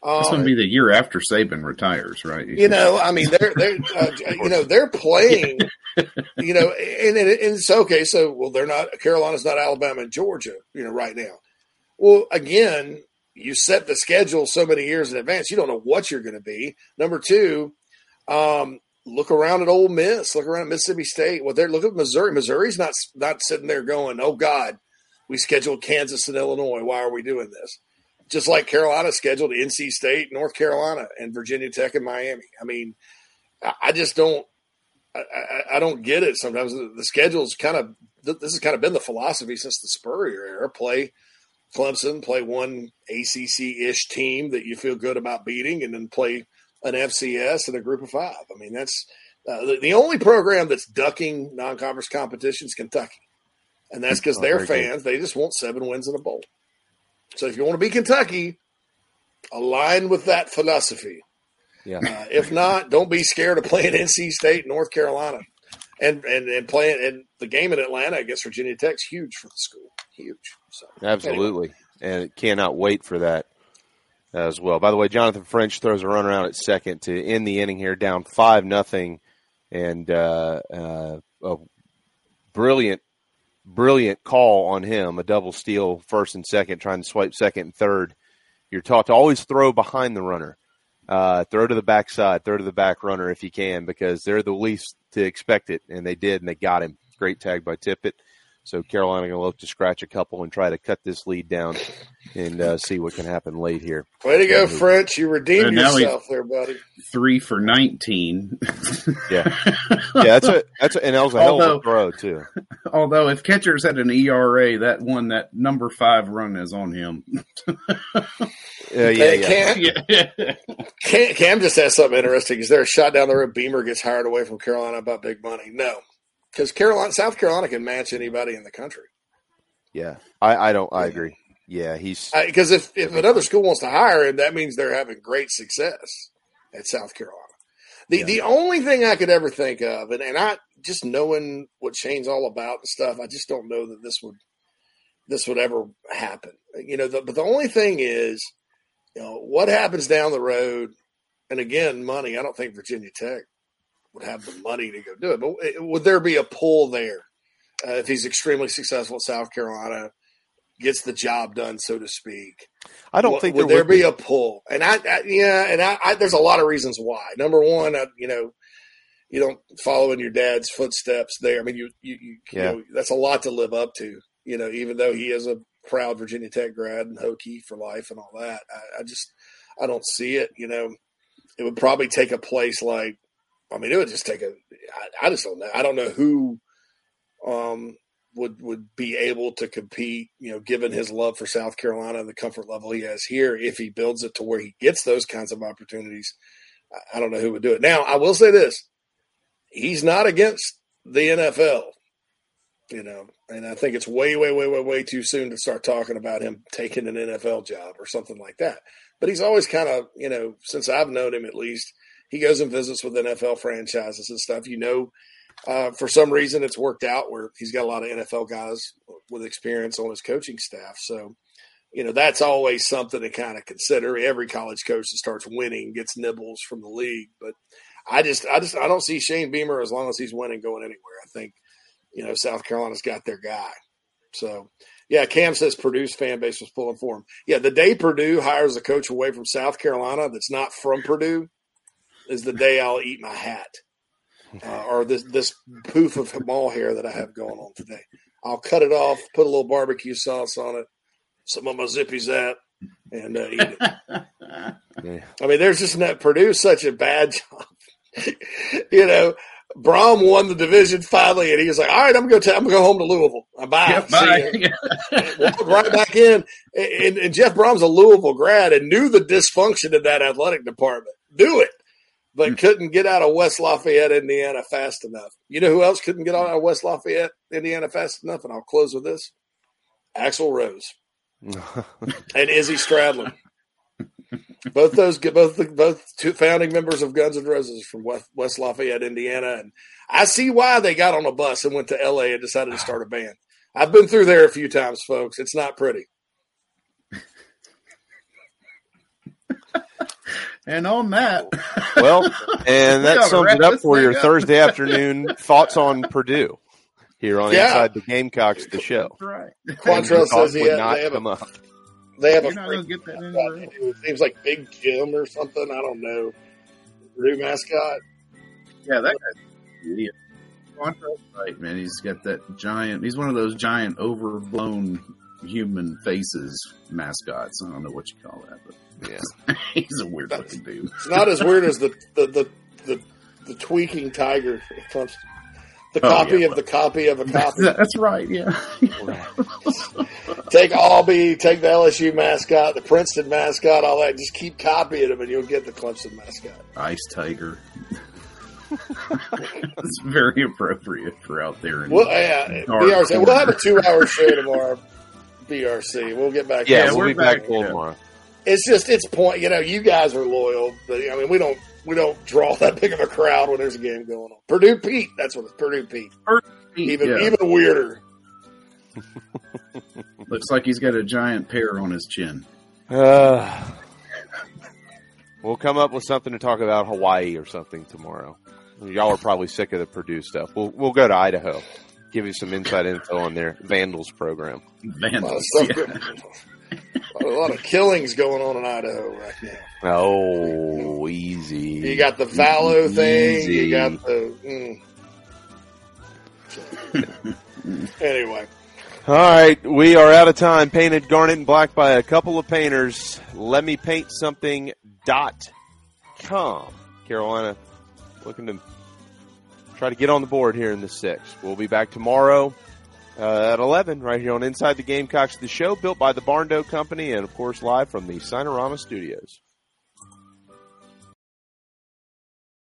Um, this would be the year after Saban retires, right? You know, I mean, they're they're uh, you know they're playing, you know, and, and it's okay. So, well, they're not Carolina's not Alabama and Georgia, you know, right now. Well, again, you set the schedule so many years in advance, you don't know what you're going to be. Number two, um, look around at Ole Miss, look around at Mississippi State. Well, they're look at Missouri. Missouri's not not sitting there going, oh God, we scheduled Kansas and Illinois. Why are we doing this? Just like Carolina scheduled N C State, North Carolina, and Virginia Tech and Miami. I mean, I just don't – I don't get it sometimes. The schedule's kind of – this has kind of been the philosophy since the Spurrier era. Play Clemson, play one A C C-ish team that you feel good about beating, and then play an F C S and a group of five. I mean, that's uh, – the only program that's ducking non-conference competition is Kentucky, and that's because oh, their fans, good. They just want seven wins in a bowl. So if you want to be Kentucky, align with that philosophy. Yeah. Uh, if not, don't be scared of playing N C State, North Carolina, and and and playing and the game in Atlanta against Virginia Tech's huge for the school, huge. So absolutely, anyway. And cannot wait for that as well. By the way, Jonathan French throws a run around at second to end the inning here, down five nothing, and uh, uh, a brilliant. Brilliant call on him, a double steal first and second, trying to swipe second and third. You're taught to always throw behind the runner. Uh, throw to the backside, throw to the back runner if you can, because they're the least to expect it, and they did, and they got him. Great tag by Tippett. So Carolina going to look to scratch a couple and try to cut this lead down and uh, see what can happen late here. Way to go, French. You redeemed yourself there, buddy. Three for nineteen. Yeah. Yeah, that's a, that's a, and that was a hell of a throw, too. Although if catcher's at an E R A, that one, that number five run is on him. uh, yeah, yeah, yeah. Cam, Cam just asked something interesting. Is there a shot down the road Beamer gets hired away from Carolina about big money? No. Because Carolina, South Carolina can match anybody in the country. Yeah, I, I don't. I agree. Yeah, he's because if, if another school wants to hire him, that means they're having great success at South Carolina. The yeah. the only thing I could ever think of, and, and I just knowing what Shane's all about and stuff, I just don't know that this would this would ever happen. You know, the, but the only thing is, you know, what happens down the road, and again, money. I don't think Virginia Tech would have the money to go do it. But would there be a pull there uh, if he's extremely successful at South Carolina, gets the job done, so to speak? I don't w- think there would there be, be a pull. And I, I yeah, and I, I, there's a lot of reasons why. Number one, I, you know, you don't follow in your dad's footsteps there. I mean, you, you, you, yeah. you know, that's a lot to live up to, you know, even though he is a proud Virginia Tech grad and Hokie for life and all that. I, I just, I don't see it. You know, it would probably take a place like, I mean, it would just take a – I just don't know. I don't know who um, would would be able to compete, you know, given his love for South Carolina and the comfort level he has here, if he builds it to where he gets those kinds of opportunities. I don't know who would do it. Now, I will say this. He's not against the N F L, you know, and I think it's way, way, way, way, way too soon to start talking about him taking an N F L job or something like that. But he's always kind of, you know, since I've known him at least – he goes and visits with N F L franchises and stuff. You know, uh, for some reason it's worked out where he's got a lot of N F L guys with experience on his coaching staff. So, you know, that's always something to kind of consider. Every college coach that starts winning gets nibbles from the league. But I just, I just, I don't see Shane Beamer as long as he's winning going anywhere. I think, you know, South Carolina's got their guy. So, yeah, Cam says Purdue's fan base was pulling for him. Yeah, the day Purdue hires a coach away from South Carolina that's not from Purdue is the day I'll eat my hat uh, or this, this poof of mall hair that I have going on today. I'll cut it off, put a little barbecue sauce on it, some of my zippy zap, and uh, eat it. Yeah. I mean, there's just not – Purdue's such a bad job. You know, Brom won the division finally, and he was like, all right, I'm going to I'm gonna go home to Louisville. Bye. Yep, bye. Walked right back in. And, and, and Jeff Brom's a Louisville grad and knew the dysfunction of that athletic department. Knew it. But couldn't get out of West Lafayette, Indiana fast enough. You know who else couldn't get out of West Lafayette, Indiana fast enough? And I'll close with this. Axl Rose and Izzy Stradlin. Both those both the, both two founding members of Guns N' Roses from West, West Lafayette, Indiana. And I see why they got on a bus and went to L A and decided to start a band. I've been through there a few times, folks. It's not pretty. And on that. Well, and that sums it up for your up. Thursday afternoon thoughts on Purdue here on yeah. Inside the Gamecocks, the show. Right. Quantrell says he had, not they have come a, up. They have You're a get that in it seems like Big Jim or something. I don't know. Purdue mascot. Yeah, that guy's an idiot. Quantrell's right, man. He's got that giant – he's one of those giant overblown human faces mascots. I don't know what you call that, but. Yeah, he's a weird looking dude. It's not as weird as the the the, the, the tweaking tiger. The copy oh, yeah. of the copy of a copy. That's right. Yeah. Take Albee, take the L S U mascot, the Princeton mascot, all that. Just keep copying them, and you'll get the Clemson mascot. Ice Tiger. It's very appropriate for out there. In well, yeah. B R C. We'll have a two-hour show tomorrow. B R C. We'll get back. Yeah, we'll, we'll be back, back tomorrow. tomorrow. It's just, it's point, you know, you guys are loyal, but I mean, we don't, we don't draw that big of a crowd when there's a game going on. Purdue Pete, that's what it's, Purdue Pete. Purdue Pete even, yeah. even weirder. Looks like he's got a giant pear on his chin. Uh, we'll come up with something to talk about Hawaii or something tomorrow. Y'all are probably sick of the Purdue stuff. We'll, we'll go to Idaho. Give you some inside info on their Vandals program. Vandals, yeah. A lot of killings going on in Idaho right now. Oh, easy. You got the Vallo easy. thing. You got the mm. Anyway. All right, we are out of time. Painted garnet and black by a couple of painters. let me paint something dot com. Carolina looking to try to get on the board here in the sixth. We'll be back tomorrow uh, at eleven right here on Inside the Gamecocks, the show built by the Barndo Company and, of course, live from the Cinerama Studios.